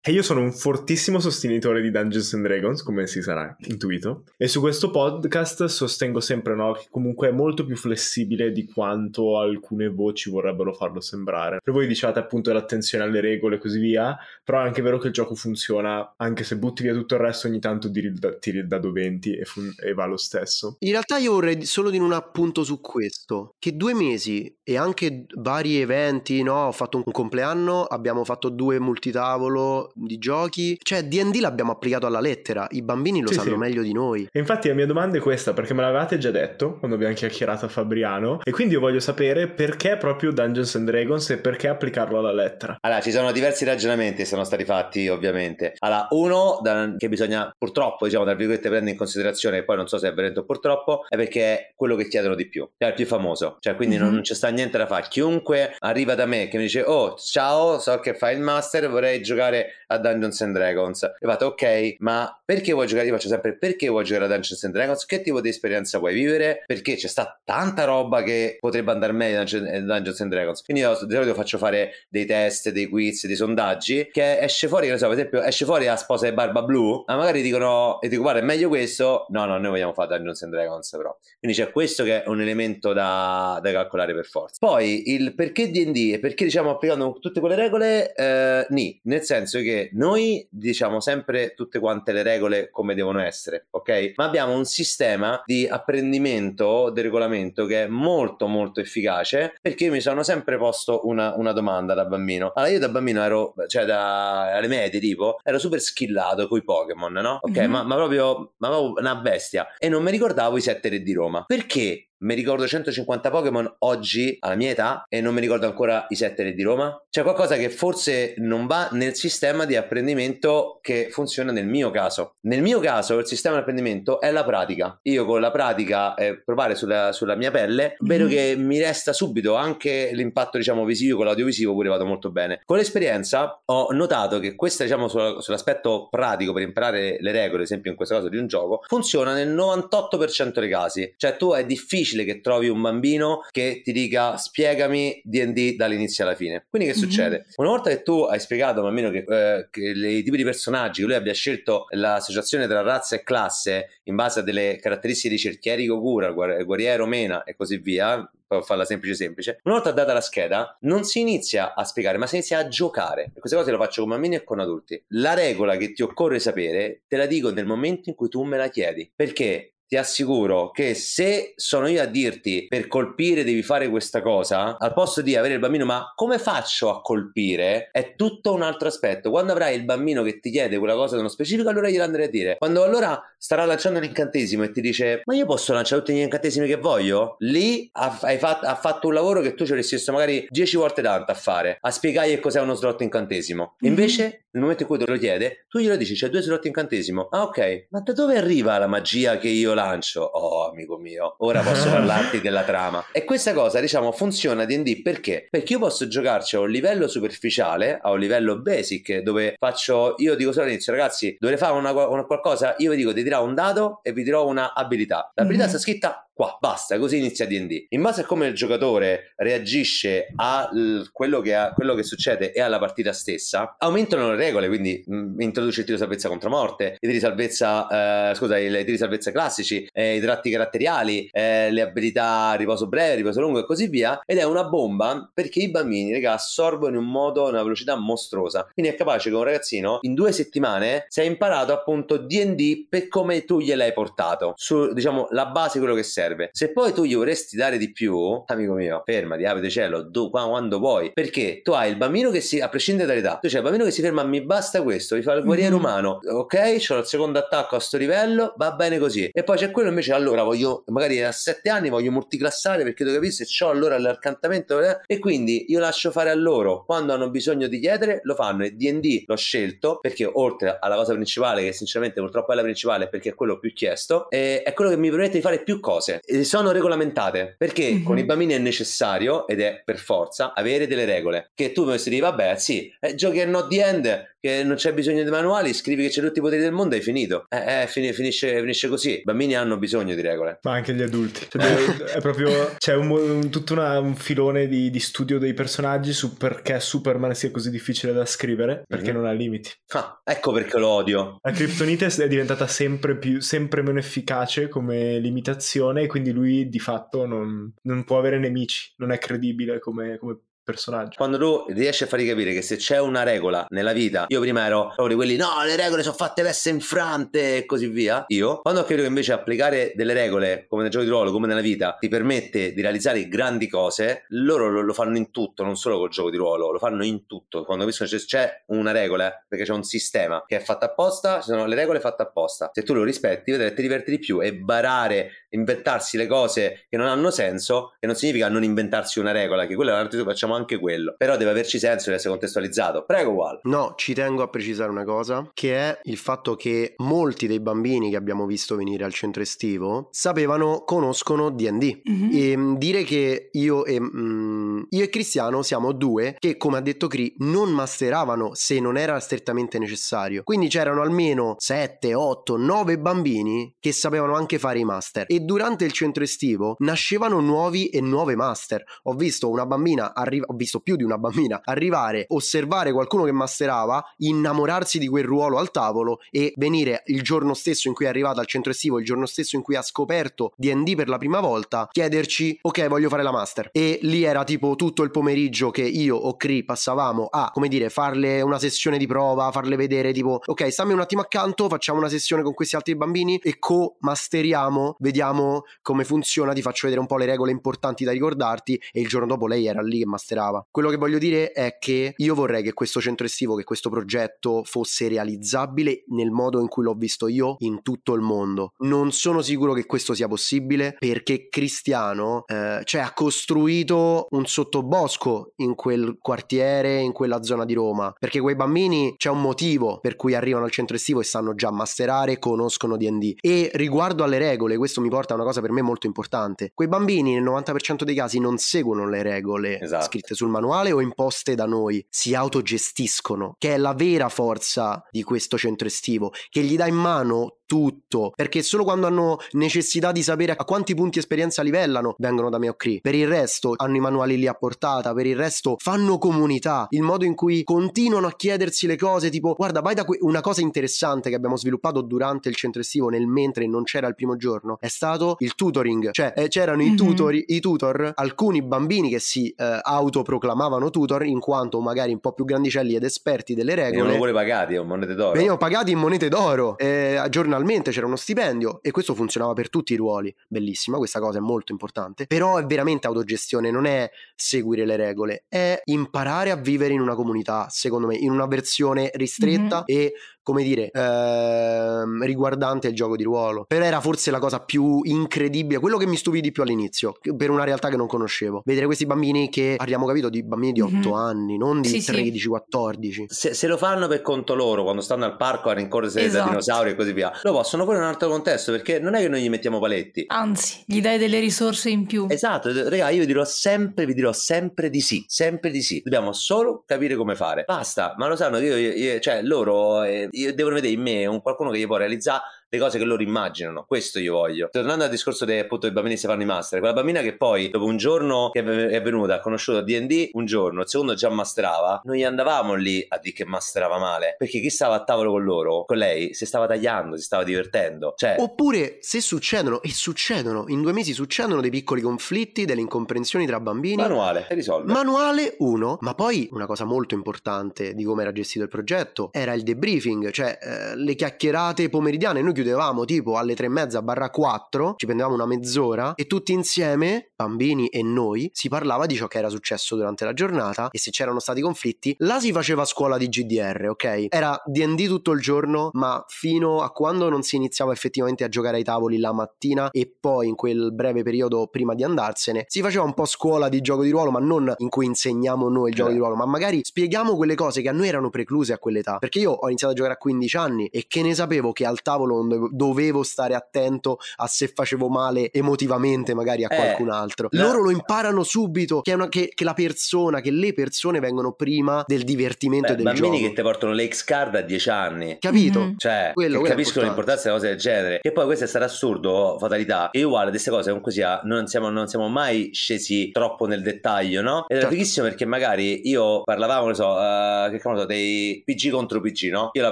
E io sono un fortissimo sostenitore di Dungeons and Dragons, come si sarà intuito, e su questo podcast sostengo sempre, no, che comunque è molto più flessibile di quanto alcune voci vorrebbero farlo sembrare. Per voi dicevate appunto l'attenzione alle regole e così via, però è anche vero che il gioco funziona anche se butti via tutto il resto, ogni tanto tiri il dado venti e, fun- e va lo stesso. In realtà io vorrei solo dire un appunto su questo, che due mesi e anche vari eventi, no, ho fatto un compleanno, abbiamo fatto due multitavolo di giochi, cioè D and D l'abbiamo applicato alla lettera, i bambini lo sì, sanno sì. meglio di noi. E infatti la mia domanda è questa, perché me l'avevate già detto quando abbiamo chiacchierato a Fabriano, e quindi io voglio sapere perché proprio Dungeons and Dragons e perché applicarlo alla lettera. Allora, ci sono diversi ragionamenti che sono stati fatti, ovviamente. Allora, uno da, che bisogna purtroppo, diciamo, tra virgolette prendere in considerazione, e poi non so se è veramente purtroppo, è perché è quello che chiedono di più, cioè il più famoso, cioè quindi mm-hmm. non, non c'è sta niente da fare. Chiunque arriva da me che mi dice oh ciao, so che fai il master, vorrei giocare a Dungeons and Dragons, e fate ok, ma perché vuoi giocare? Io faccio sempre perché vuoi giocare a Dungeons and Dragons, che tipo di esperienza vuoi vivere, perché c'è sta tanta roba che potrebbe andare meglio in Dungeons and Dragons. Quindi io di solito faccio fare dei test, dei quiz, dei sondaggi, che esce fuori, che ne so, per esempio esce fuori la sposa di Barba Blu, ma magari dicono, e dico guarda è meglio questo, no no, noi vogliamo fare Dungeons and Dragons però. Quindi c'è questo che è un elemento da, da calcolare per forza. Poi il perché D and D e perché diciamo applicando tutte quelle regole, eh, ni, nel senso che noi diciamo sempre tutte quante le regole come devono essere, ok? Ma abbiamo un sistema di apprendimento del regolamento che è molto molto efficace, perché io mi sono sempre posto una, una domanda da bambino. Allora io da bambino ero, cioè da, alle medie tipo, ero super schillato coi Pokémon, no? Ok, mm-hmm. ma, ma proprio ma proprio una bestia, e non mi ricordavo i sette re di Roma, perché mi ricordo centocinquanta Pokémon oggi alla mia età e non mi ricordo ancora i sette re di Roma. C'è qualcosa che forse non va nel sistema di apprendimento che funziona nel mio caso. Nel mio caso il sistema di apprendimento è la pratica. Io con la pratica e eh, provare sulla, sulla mia pelle, vedo mm-hmm. che mi resta subito anche l'impatto diciamo visivo, con l'audiovisivo pure vado molto bene. Con l'esperienza ho notato che questa diciamo sulla, sull'aspetto pratico per imparare le regole, ad esempio in questo caso di un gioco, funziona nel novantotto per cento dei casi. Cioè tu è difficile che trovi un bambino che ti dica spiegami D and D dall'inizio alla fine. Quindi che mm-hmm. succede? Una volta che tu hai spiegato a un bambino che, eh, che i tipi di personaggi, che lui abbia scelto l'associazione tra razza e classe in base a delle caratteristiche di cerchieri Gokura, guerriero mena e così via, per farla semplice semplice, una volta data la scheda non si inizia a spiegare ma si inizia a giocare. E queste cose lo faccio con bambini e con adulti. La regola che ti occorre sapere te la dico nel momento in cui tu me la chiedi, perché ti assicuro che se sono io a dirti per colpire devi fare questa cosa, al posto di avere il bambino ma come faccio a colpire, è tutto un altro aspetto. Quando avrai il bambino che ti chiede quella cosa nello specifico, allora gliela andrai a dire. Quando allora starà lanciando l'incantesimo e ti dice ma io posso lanciare tutti gli incantesimi che voglio, lì hai fatto, ha fatto un lavoro che tu ci avresti messo magari dieci volte tanto a fare, a spiegargli cos'è uno slot incantesimo. Invece mm-hmm. nel momento in cui te lo chiede tu glielo dici c'è due slot incantesimo, ah ok, ma da dove arriva la magia che io la lancio? Oh amico mio, ora posso parlarti della trama. E questa cosa diciamo funziona a D and D perché? Perché io posso giocarci a un livello superficiale, a un livello basic, dove faccio, io dico solo all'inizio ragazzi dovete fare una, una qualcosa, io vi dico ti tirerò un dado e vi dirò una abilità, l'abilità mm-hmm. sta scritta qua, basta, così inizia D and D. In base a come il giocatore reagisce a quello che, a quello che succede e alla partita stessa, aumentano le regole, quindi mh, introduce il tiro salvezza contro morte, i tiri salvezza eh, scusa, i tiri salvezza classici, eh, i tratti caratteriali, eh, le abilità riposo breve, riposo lungo e così via, ed è una bomba perché i bambini, raga, assorbono in un modo, una velocità mostruosa. Quindi è capace che un ragazzino in due settimane si è imparato appunto D and D per come tu gliel'hai portato, su diciamo la base, quello che sei. Se poi tu gli vorresti dare di più, amico mio, fermati, apri cielo, do, quando vuoi, perché tu hai il bambino che si, a prescindere dall'età, tu c'è il bambino che si ferma, mi basta questo, mi fa il guerriero mm-hmm. umano, ok, c'ho il secondo attacco a sto livello, va bene così. E poi c'è quello invece, allora voglio, magari a sette anni voglio multiclassare perché devo capire se c'ho allora l'arcantamento, e quindi io lascio fare a loro, quando hanno bisogno di chiedere lo fanno. E D and D l'ho scelto perché oltre alla cosa principale, che sinceramente purtroppo è la principale perché è quello più chiesto, è quello che mi permette di fare più cose. sono regolamentate, perché mm-hmm. con i bambini è necessario, ed è per forza, avere delle regole, che tu potresti dire vabbè sì, eh, giochi a Not The End, che non c'è bisogno di manuali, scrivi che c'è tutti i poteri del mondo e hai finito, eh, eh, fin- finisce, finisce così. I bambini hanno bisogno di regole, ma anche gli adulti, cioè, è proprio c'è un, un, tutto una, un filone di, di studio dei personaggi su perché Superman sia così difficile da scrivere, perché mm-hmm. non ha limiti. Ah, ecco perché lo odio. La Kryptonite è diventata sempre più sempre meno efficace come limitazione, e quindi lui di fatto non, non può avere nemici, non è credibile come, come personaggio. Quando tu riesci a fargli capire che se c'è una regola nella vita, io prima ero proprio di quelli no, le regole sono fatte per essere infrante e così via, io quando ho capito che invece applicare delle regole come nel gioco di ruolo, come nella vita, ti permette di realizzare grandi cose, loro lo, lo fanno in tutto, non solo col gioco di ruolo, lo fanno in tutto. Quando capiscono che c'è, c'è una regola, perché c'è un sistema che è fatto apposta, ci sono le regole fatte apposta, se tu lo rispetti vedrai, ti diverti di più. E barare, inventarsi le cose che non hanno senso, che non significa non inventarsi una regola, che quella è un'arte, facciamo anche quello, però deve averci senso, deve essere contestualizzato. Prego Wal. No, ci tengo a precisare una cosa, che è il fatto che molti dei bambini che abbiamo visto venire al centro estivo sapevano, conoscono D and D. Mm-hmm. E dire che io e, mm, io e Cristiano siamo due che, come ha detto Cri, non masteravano se non era strettamente necessario, quindi c'erano almeno sette, otto, nove bambini che sapevano anche fare i master, e durante il centro estivo nascevano nuovi e nuove master. Ho visto una bambina arrivare ho visto più di una bambina arrivare, osservare qualcuno che masterava, innamorarsi di quel ruolo al tavolo e venire il giorno stesso in cui è arrivata al centro estivo, il giorno stesso in cui ha scoperto D and D per la prima volta, chiederci ok, voglio fare la master. E lì era tipo tutto il pomeriggio che io o Cri passavamo a, come dire, farle una sessione di prova, farle vedere tipo ok, stammi un attimo accanto, facciamo una sessione con questi altri bambini e co-masteriamo, vediamo come funziona, ti faccio vedere un po' le regole importanti da ricordarti, e il giorno dopo lei era lì che masterava. Quello che voglio dire è che io vorrei che questo centro estivo, che questo progetto fosse realizzabile nel modo in cui l'ho visto io in tutto il mondo. Non sono sicuro che questo sia possibile, perché Cristiano eh, cioè ha costruito un sottobosco in quel quartiere, in quella zona di Roma, perché quei bambini c'è un motivo per cui arrivano al centro estivo e sanno già masterare, conoscono D and D. E riguardo alle regole, questo mi porta a una cosa per me molto importante: quei bambini nel novanta per cento dei casi non seguono le regole, esatto, scritte sul manuale o imposte da noi, si autogestiscono, che è la vera forza di questo centro estivo, che gli dà in mano tutto, perché solo quando hanno necessità di sapere a quanti punti esperienza livellano vengono da me o Cri, per il resto hanno i manuali lì a portata, per il resto fanno comunità. Il modo in cui continuano a chiedersi le cose, tipo guarda vai da qui, una cosa interessante che abbiamo sviluppato durante il centro estivo, nel mentre non c'era il primo giorno, è stato il tutoring, cioè eh, c'erano mm-hmm. i tutori, i tutor, alcuni bambini che si eh, autoproclamavano tutor, in quanto magari un po' più grandicelli ed esperti delle regole, venivano pure pagati in monete d'oro, venivano pagati in monete d'oro eh, a giornalmente c'era uno stipendio, e questo funzionava per tutti i ruoli. Bellissima questa cosa, è molto importante, però è veramente autogestione, non è seguire le regole, è imparare a vivere in una comunità, secondo me, in una versione ristretta mm-hmm. e come dire ehm, riguardante il gioco di ruolo. Però era forse la cosa più incredibile, quello che mi stupì di più all'inizio, per una realtà che non conoscevo, vedere questi bambini, che abbiamo capito di bambini di otto mm-hmm. anni, non di sì, tredici quattordici. Se, se lo fanno per conto loro, quando stanno al parco a rincorrere esatto. da dinosauri e così via, lo possono pure in un altro contesto, perché non è che noi gli mettiamo paletti, anzi gli dai delle risorse in più. Esatto, raga, io vi dirò sempre vi dirò sempre di sì, sempre di sì, dobbiamo solo capire come fare, basta. Ma lo sanno che io, io, cioè loro eh, Io, devono vedere in me un qualcuno che gli può realizzare le cose che loro immaginano. Questo io voglio. Tornando al discorso dei, appunto, dei bambini che si fanno i master, quella bambina che poi dopo un giorno che è venuta, ha conosciuto D and D un giorno, il secondo già masterava, noi andavamo lì a dire che masterava male, perché chi stava a tavolo con loro, con lei, si stava tagliando, si stava divertendo, cioè. Oppure se succedono, e succedono in due mesi succedono dei piccoli conflitti, delle incomprensioni tra bambini, manuale e risolve. Manuale uno. Ma poi una cosa molto importante di come era gestito il progetto era il debriefing, cioè eh, le chiacchierate pomeridiane. Noi chiudevamo tipo alle tre e mezza barra quattro, ci prendevamo una mezz'ora e tutti insieme, bambini e noi, si parlava di ciò che era successo durante la giornata e se c'erano stati conflitti. Là si faceva scuola di G D R, ok? Era D and D tutto il giorno, ma fino a quando non si iniziava effettivamente a giocare ai tavoli la mattina e poi in quel breve periodo prima di andarsene si faceva un po' scuola di gioco di ruolo, ma non in cui insegniamo noi il gioco di ruolo, ma magari spieghiamo quelle cose che a noi erano precluse a quell'età, perché io ho iniziato a giocare a quindici anni e che ne sapevo che al tavolo non secondo me dovevo stare attento a se facevo male emotivamente magari a eh, qualcun altro. Loro no. lo imparano subito che, è una, che, che la persona, che le persone vengono prima del divertimento. Beh, del bambini gioco. Bambini che ti portano le X-Card a dieci anni, capito? Mm-hmm. Cioè quello, che capiscono l'importanza di cose del genere. E poi questo è stato assurdo, oh, fatalità. E uguale, queste cose comunque sia, non siamo, non siamo mai scesi troppo nel dettaglio, no? Ed era certo. fighissimo perché magari io parlavamo, ne so, uh, che cavolo, dei P G contro P G, no? Io la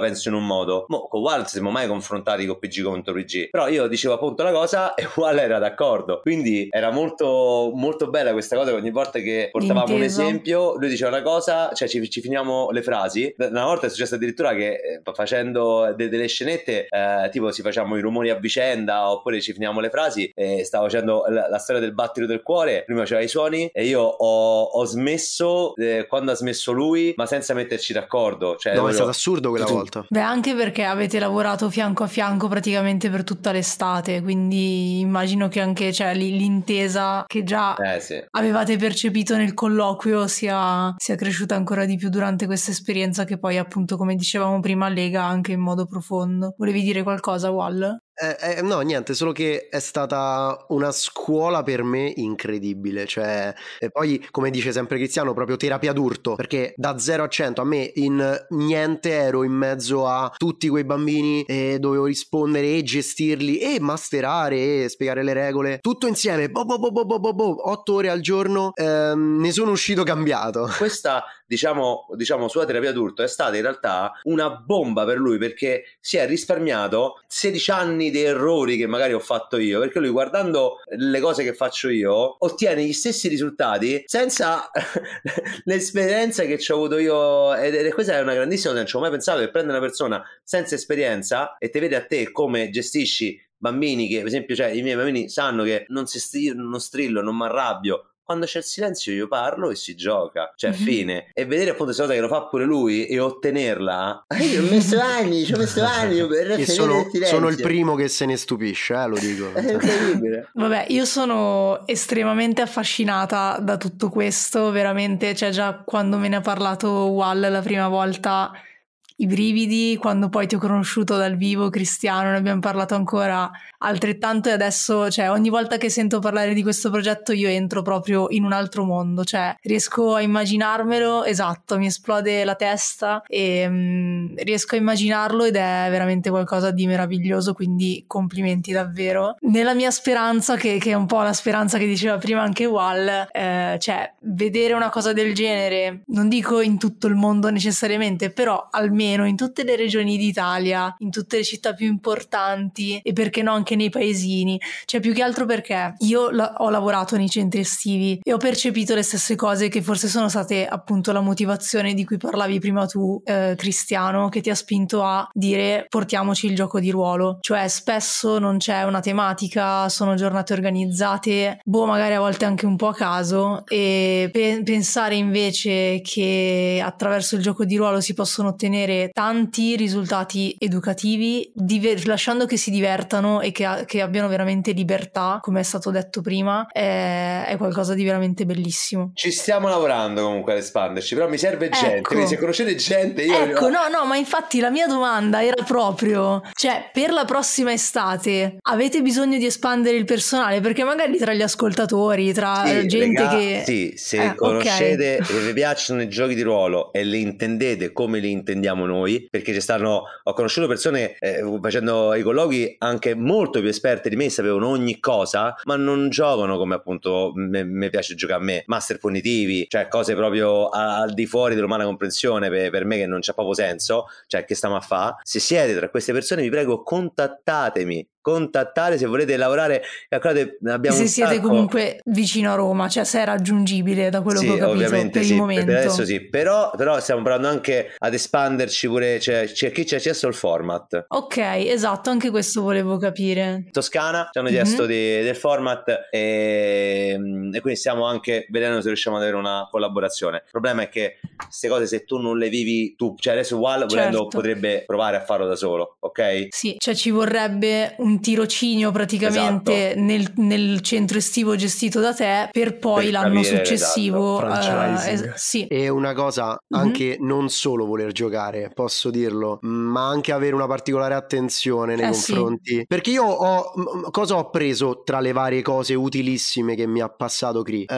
penso in un modo, mo con Wild siamo mai confrontati con P G contro P G, però io dicevo appunto la cosa e Wild era d'accordo, quindi era molto molto bella questa cosa, che ogni volta che portavamo Inteso. un esempio lui diceva una cosa, cioè ci, ci finiamo le frasi. Una volta è successo addirittura che facendo de- delle scenette eh, tipo si facciamo i rumori a vicenda oppure ci finiamo le frasi, e stavo facendo la, la storia del battito del cuore, lui mi faceva i suoni e io ho, ho smesso eh, quando ha smesso lui, ma senza metterci d'accordo, cioè, no, è stato assurdo quella volta. Beh, anche perché avete lavorato fianco a fianco praticamente per tutta l'estate, quindi immagino che anche cioè, l'intesa che già eh, sì. avevate percepito nel colloquio sia, sia cresciuta ancora di più durante questa esperienza, che poi appunto come dicevamo prima lega anche in modo profondo. Volevi dire qualcosa, Wal? Eh, eh, no, niente, solo che è stata una scuola per me incredibile, cioè, e poi come dice sempre Cristiano, proprio terapia d'urto, perché da zero a cento a me in niente ero in mezzo a tutti quei bambini e dovevo rispondere e gestirli e masterare e spiegare le regole tutto insieme, bo bo bo bo bo bo, otto ore al giorno, ehm, ne sono uscito cambiato. Questa diciamo, diciamo sua terapia d'urto è stata in realtà una bomba per lui, perché si è risparmiato sedici anni di errori che magari ho fatto io, perché lui guardando le cose che faccio io ottiene gli stessi risultati senza l'esperienza che ci ho avuto io, ed questa è una grandissima cosa, non ci ho mai pensato, che prende una persona senza esperienza e te vede a te come gestisci bambini, che per esempio cioè, i miei bambini sanno che non, si str- non strillo, non mi arrabbio, quando c'è il silenzio io parlo e si gioca, cioè mm-hmm. fine. E vedere appunto questa cosa che lo fa pure lui e ottenerla, ah, io ho messo anni ci ho messo anni per sono, il sono il primo che se ne stupisce, eh, lo dico. È incredibile. Vabbè, io sono estremamente affascinata da tutto questo, veramente, cioè già quando me ne ha parlato Wal la prima volta i brividi, quando poi ti ho conosciuto dal vivo Cristiano, ne abbiamo parlato ancora altrettanto, e adesso cioè ogni volta che sento parlare di questo progetto io entro proprio in un altro mondo, cioè riesco a immaginarmelo, esatto, mi esplode la testa e um, riesco a immaginarlo, ed è veramente qualcosa di meraviglioso, quindi complimenti davvero. Nella mia speranza, che, che è un po' la speranza che diceva prima anche Wal, eh, cioè vedere una cosa del genere, non dico in tutto il mondo necessariamente, però almeno in tutte le regioni d'Italia, in tutte le città più importanti e perché no anche nei paesini, cioè più che altro perché io la- ho lavorato nei centri estivi e ho percepito le stesse cose che forse sono state appunto la motivazione di cui parlavi prima tu, eh, Cristiano, che ti ha spinto a dire portiamoci il gioco di ruolo, cioè spesso non c'è una tematica, sono giornate organizzate, boh, magari a volte anche un po' a caso, e pe- pensare invece che attraverso il gioco di ruolo si possono ottenere tanti risultati educativi, diver- lasciando che si divertano e che, a- che abbiano veramente libertà, come è stato detto prima, è-, è qualcosa di veramente bellissimo. Ci stiamo lavorando comunque ad espanderci, però mi serve ecco. gente, quindi se conoscete gente io... Ecco, no, no, ma infatti la mia domanda era proprio, cioè per la prossima estate avete bisogno di espandere il personale? Perché magari tra gli ascoltatori, tra sì, gente rega- che... Sì, se eh, conoscete e okay. vi piacciono i giochi di ruolo e li intendete come li intendiamo noi, perché ci stanno, ho conosciuto persone eh, facendo i colloqui anche molto più esperte di me, sapevano ogni cosa, ma non giocano come appunto mi piace giocare a me, master punitivi, cioè cose proprio al di fuori dell'umana comprensione per, per me, che non c'ha proprio senso, cioè che stiamo a fa. Se siete tra queste persone vi prego contattatemi, contattare se volete lavorare, abbiamo se siete sacco. comunque vicino a Roma, cioè se è raggiungibile da quello sì, che ho capito ovviamente, per sì, il momento per adesso sì, però, però stiamo provando anche ad espanderci pure, cioè c'è chi c'è accesso al format, ok, esatto, anche questo volevo capire. Toscana ci hanno chiesto mm-hmm. di, del format e, e quindi stiamo anche vedendo se riusciamo ad avere una collaborazione. Il problema è che queste cose se tu non le vivi tu, cioè adesso Wal certo. volendo potrebbe provare a farlo da solo, ok? Sì, cioè ci vorrebbe un un tirocinio praticamente, esatto, nel, nel centro estivo gestito da te, per poi per l'anno capire, successivo, esatto, uh, es- sì. E una cosa anche, mm-hmm, non solo voler giocare, posso dirlo, ma anche avere una particolare attenzione nei eh, confronti, sì. Perché io ho, cosa ho preso tra le varie cose utilissime che mi ha passato Cri? Uh,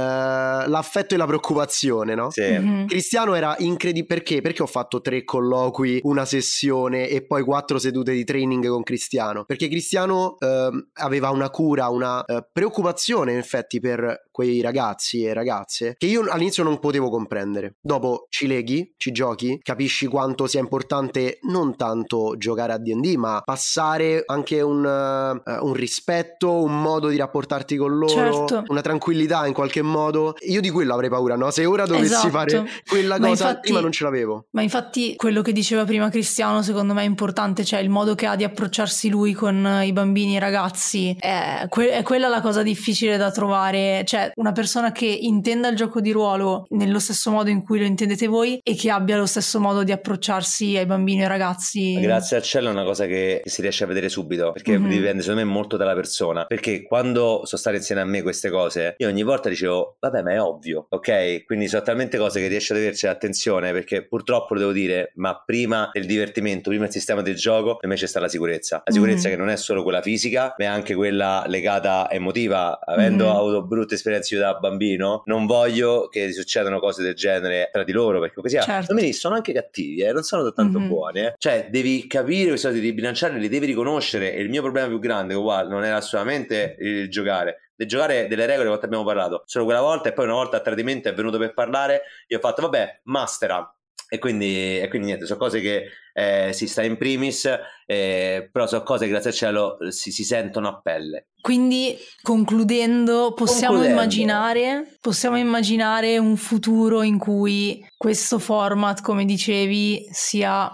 l'affetto e la preoccupazione, no? Sì. Mm-hmm. Cristiano era incredibile, perché? Perché ho fatto tre colloqui, una sessione e poi quattro sedute di training con Cristiano, perché Cristiano uh, aveva una cura, una uh, preoccupazione in effetti per quei ragazzi e ragazze che io all'inizio non potevo comprendere. Dopo ci leghi, ci giochi, capisci quanto sia importante non tanto giocare a D and D, ma passare anche un, uh, un rispetto, un modo di rapportarti con loro, certo, una tranquillità in qualche modo. Io di quello avrei paura, no? Se ora dovessi, esatto, fare quella ma cosa, infatti, prima non ce l'avevo. Ma infatti quello che diceva prima Cristiano secondo me è importante, cioè il modo che ha di approcciarsi lui con i bambini e i ragazzi è, que- è quella la cosa difficile da trovare, cioè una persona che intenda il gioco di ruolo nello stesso modo in cui lo intendete voi e che abbia lo stesso modo di approcciarsi ai bambini e ai ragazzi. Grazie al cielo è una cosa che si riesce a vedere subito, perché, mm-hmm, dipende secondo me molto dalla persona, perché quando sono state insieme a me queste cose io ogni volta dicevo vabbè ma è ovvio, ok? Quindi sono talmente cose che riesce ad averci attenzione, perché purtroppo lo devo dire, ma prima del divertimento, prima del sistema del gioco invece sta la sicurezza, la sicurezza, mm-hmm, che non è solo quella fisica ma è anche quella legata emotiva. Avendo, mm-hmm, avuto brutte esperienze io da bambino non voglio che succedano cose del genere tra di loro, perché così, certo, sono anche cattivi, eh? Non sono tanto, mm-hmm, buoni, eh? Cioè devi capire queste cose, devi bilanciarle, le devi riconoscere. E il mio problema più grande, uguale, non era assolutamente il giocare, del giocare delle regole, quanto abbiamo parlato solo quella volta, e poi una volta a tradimento è venuto per parlare, io ho fatto vabbè mastera, e quindi, e quindi niente, sono cose che eh, si sta in primis, eh, però sono cose grazie al cielo si, si sentono a pelle. Quindi concludendo, possiamo concludendo. immaginare possiamo immaginare un futuro in cui questo format, come dicevi, sia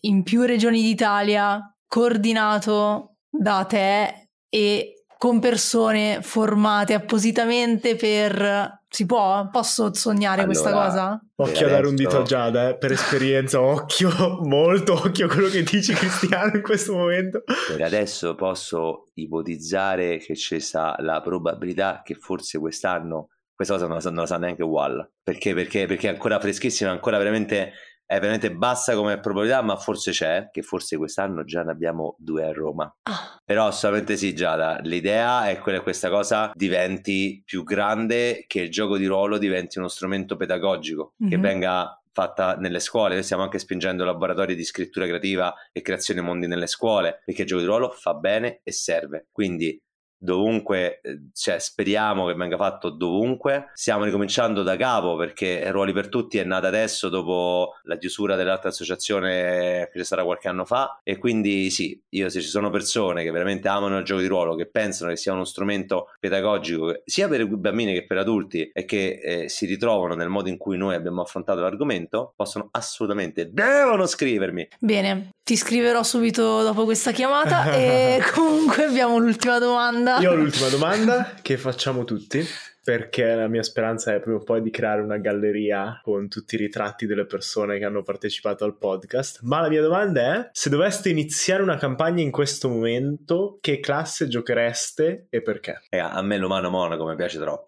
in più regioni d'Italia, coordinato da te e con persone formate appositamente per... Si può? Posso sognare allora, questa cosa? Occhio a dare un dito a Giada, eh, per esperienza, occhio, molto occhio a quello che dici Cristiano in questo momento. Per adesso posso ipotizzare che c'è la probabilità che forse quest'anno, questa cosa non la sa, non la sa neanche Wall, perché, perché, perché è ancora freschissima, ancora veramente... è veramente bassa come probabilità, ma forse c'è, che forse quest'anno già ne abbiamo due a Roma. Ah. Però assolutamente sì, Giada, l'idea è quella che questa cosa diventi più grande, che il gioco di ruolo diventi uno strumento pedagogico, mm-hmm, che venga fatta nelle scuole. Noi stiamo anche spingendo laboratori di scrittura creativa e creazione mondi nelle scuole, perché il gioco di ruolo fa bene e serve. Quindi dovunque, cioè speriamo che venga fatto dovunque. Stiamo ricominciando da capo, perché Ruoli per tutti è nata adesso dopo la chiusura dell'altra associazione che c'è stata qualche anno fa, e quindi sì, io se ci sono persone che veramente amano il gioco di ruolo, che pensano che sia uno strumento pedagogico sia per bambini che per adulti, e che eh, si ritrovano nel modo in cui noi abbiamo affrontato l'argomento, possono assolutamente, devono scrivermi. Bene, ti scriverò subito dopo questa chiamata. E comunque abbiamo l'ultima domanda. Io ho l'ultima domanda che facciamo tutti, perché la mia speranza è prima o poi di creare una galleria con tutti i ritratti delle persone che hanno partecipato al podcast. Ma la mia domanda è: se doveste iniziare una campagna in questo momento, che classe giochereste e perché? Eh, a me l'umano monaco mi piace troppo.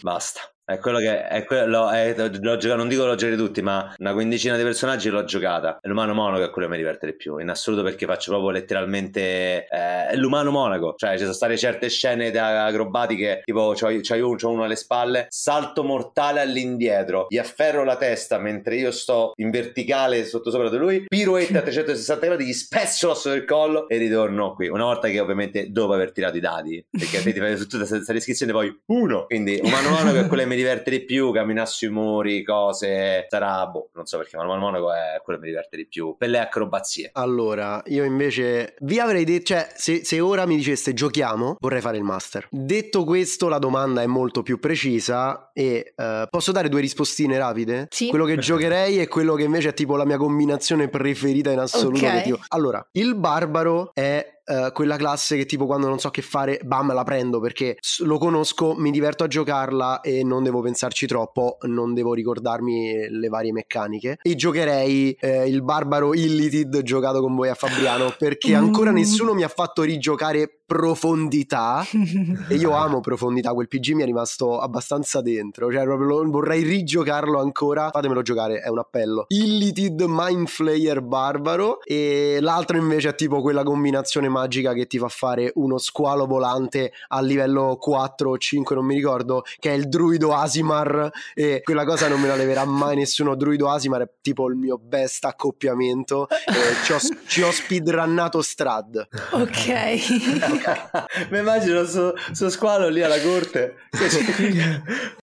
Basta. È quello che è quello, è, l'ho giocato, non dico l'ho giocato tutti, ma una quindicina di personaggi l'ho giocata. L'umano monaco è quello che mi diverte di più in assoluto, perché faccio proprio letteralmente eh, l'umano monaco. Cioè ci sono state certe scene da acrobatiche, tipo c'ho, c'ho, un, c'ho uno alle spalle, salto mortale all'indietro, gli afferro la testa mentre io sto in verticale sotto sopra di lui, piruetta a trecentosessanta gradi, gli spezzo l'osso del collo e ritorno qui, una volta che ovviamente dopo aver tirato i dadi, perché ti fai tutta questa descrizione poi uno. Quindi l'umano monaco è quello che mi diverte di più, camminare sui muri, cose, sarà, boh, non so perché, ma il monaco è quello che mi diverte di più per le acrobazie. Allora, io invece vi avrei detto, cioè, se, se ora mi diceste giochiamo, vorrei fare il master. Detto questo, la domanda è molto più precisa e uh, posso dare due rispostine rapide? Sì. Quello che giocherei e quello che invece è tipo la mia combinazione preferita in assoluto. Okay. Allora, il barbaro è uh, quella classe che tipo quando non so che fare, bam, la prendo perché lo conosco, mi diverto a giocarla e non devo pensarci troppo, non devo ricordarmi le varie meccaniche. E giocherei eh, il barbaro Illitid giocato con voi a Fabriano, perché ancora mm. nessuno mi ha fatto rigiocare profondità e io amo profondità, quel P G mi è rimasto abbastanza dentro, cioè proprio lo, vorrei rigiocarlo ancora, fatemelo giocare, è un appello. Illitid Mindflayer barbaro, e l'altro invece è tipo quella combinazione magica che ti fa fare uno squalo volante a livello quattro o cinque, non mi ricordo, che è il druido Asimar, e quella cosa non me la leverà mai nessuno. Druido Asimar è tipo il mio best accoppiamento, eh, ci ho, ci ho speedrunnato Strad. Ok. Mi immagino so, so squalo lì alla corte.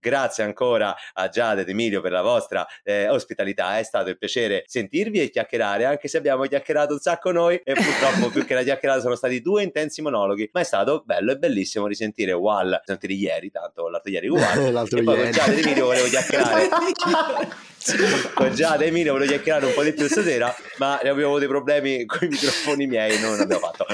Grazie ancora a Giada ed Emilio per la vostra eh, ospitalità, è stato un piacere sentirvi e chiacchierare, anche se abbiamo chiacchierato un sacco noi e purtroppo più che la chiacchierata sono stati due intensi monologhi, ma è stato bello e bellissimo risentire Wal, sono di ieri, tanto l'altro ieri Wal, l'altro e poi ieri. Con Giada ed Emilio volevo chiacchierare con Giada e Emilio volevo chiacchierare un po' di più stasera, ma abbiamo avuto dei problemi con i microfoni miei, non abbiamo fatto.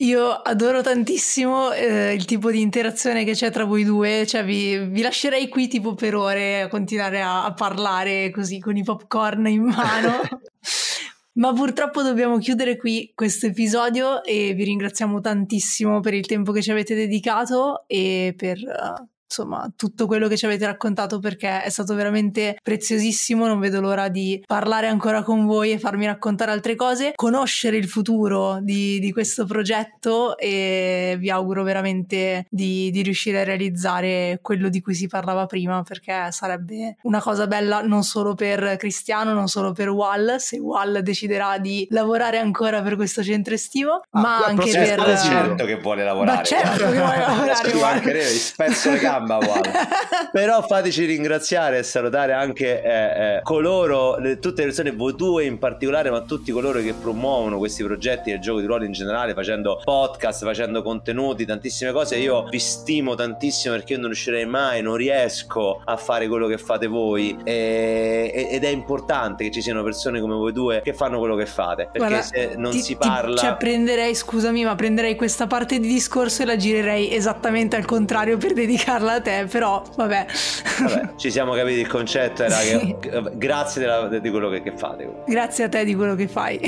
Io adoro tantissimo eh, il tipo di interazione che c'è tra voi due, cioè vi, vi lascerei qui tipo per ore a continuare a, a parlare così con i popcorn in mano. Ma purtroppo dobbiamo chiudere qui questo episodio e vi ringraziamo tantissimo per il tempo che ci avete dedicato e per uh, insomma tutto quello che ci avete raccontato, perché è stato veramente preziosissimo. Non vedo l'ora di parlare ancora con voi e farmi raccontare altre cose, conoscere il futuro di, di questo progetto, e vi auguro veramente di, di riuscire a realizzare quello di cui si parlava prima, perché sarebbe una cosa bella non solo per Cristiano, non solo per Wal, se Wal deciderà di lavorare ancora per questo centro estivo, ah, ma anche per... Ma certo che vuole lavorare, ma certo che vuole lavorare. Anche lei spezzo le gambe. Wow. Però fateci ringraziare e salutare anche eh, eh, coloro, le, tutte le persone, voi due in particolare, ma tutti coloro che promuovono questi progetti del gioco di ruolo in generale, facendo podcast, facendo contenuti, tantissime cose. Io vi stimo tantissimo, perché io non riuscirei mai, non riesco a fare quello che fate voi, e, ed è importante che ci siano persone come voi due che fanno quello che fate, perché guarda, se non ti, si parla ti, cioè prenderei, scusami, ma prenderei questa parte di discorso e la girerei esattamente al contrario per dedicarla a te, però vabbè. Vabbè, ci siamo capiti il concetto, era sì. Che, grazie della, di quello che, che fate. Grazie a te di quello che fai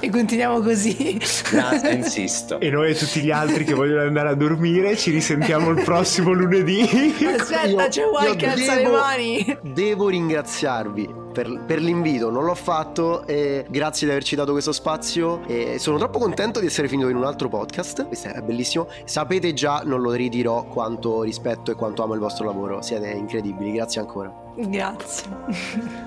e continuiamo così. Grazie, insisto. E noi e tutti gli altri che vogliono andare a dormire ci risentiamo il prossimo lunedì. Aspetta, io, c'è qualche alza le mani. Devo ringraziarvi Per, per l'invito, non l'ho fatto, e grazie di averci dato questo spazio, e sono troppo contento di essere finito in un altro podcast, questo è bellissimo. Sapete già, non lo ridirò, quanto rispetto e quanto amo il vostro lavoro, siete incredibili, grazie ancora. Grazie.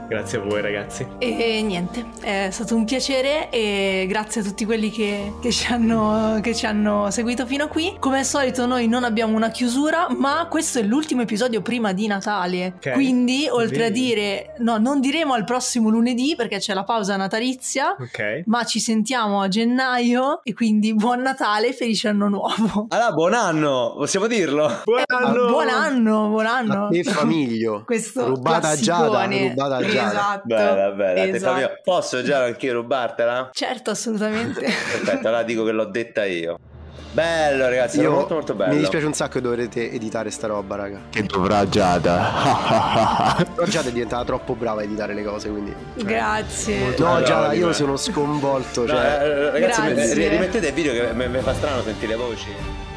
Grazie a voi ragazzi. E, e niente, è stato un piacere e grazie a tutti quelli che, che, ci hanno, che ci hanno seguito fino a qui. Come al solito noi non abbiamo una chiusura, ma questo è l'ultimo episodio prima di Natale, okay. Quindi oltre Vedi. a dire no, non diremo al prossimo lunedì perché c'è la pausa natalizia, okay. Ma ci sentiamo a gennaio e quindi buon Natale, felice anno nuovo. Allora buon anno, possiamo dirlo? Buon anno, eh, buon anno, buon anno. E famiglio. Questo rubata Giada, rubata Giada. Esatto. Bella, bella. Esatto. Te, posso Giada anch'io rubartela? Certo, assolutamente. Perfetto, allora dico che l'ho detta io. Bello ragazzi, io, molto molto bello. Mi dispiace un sacco che dovrete editare sta roba, raga. Che dovrà Giada. Però Giada è diventata troppo brava a editare le cose, quindi grazie. Molto no Giada, io sono sconvolto, cioè. No, ragazzi, rimettete il video che mi fa strano sentire le voci.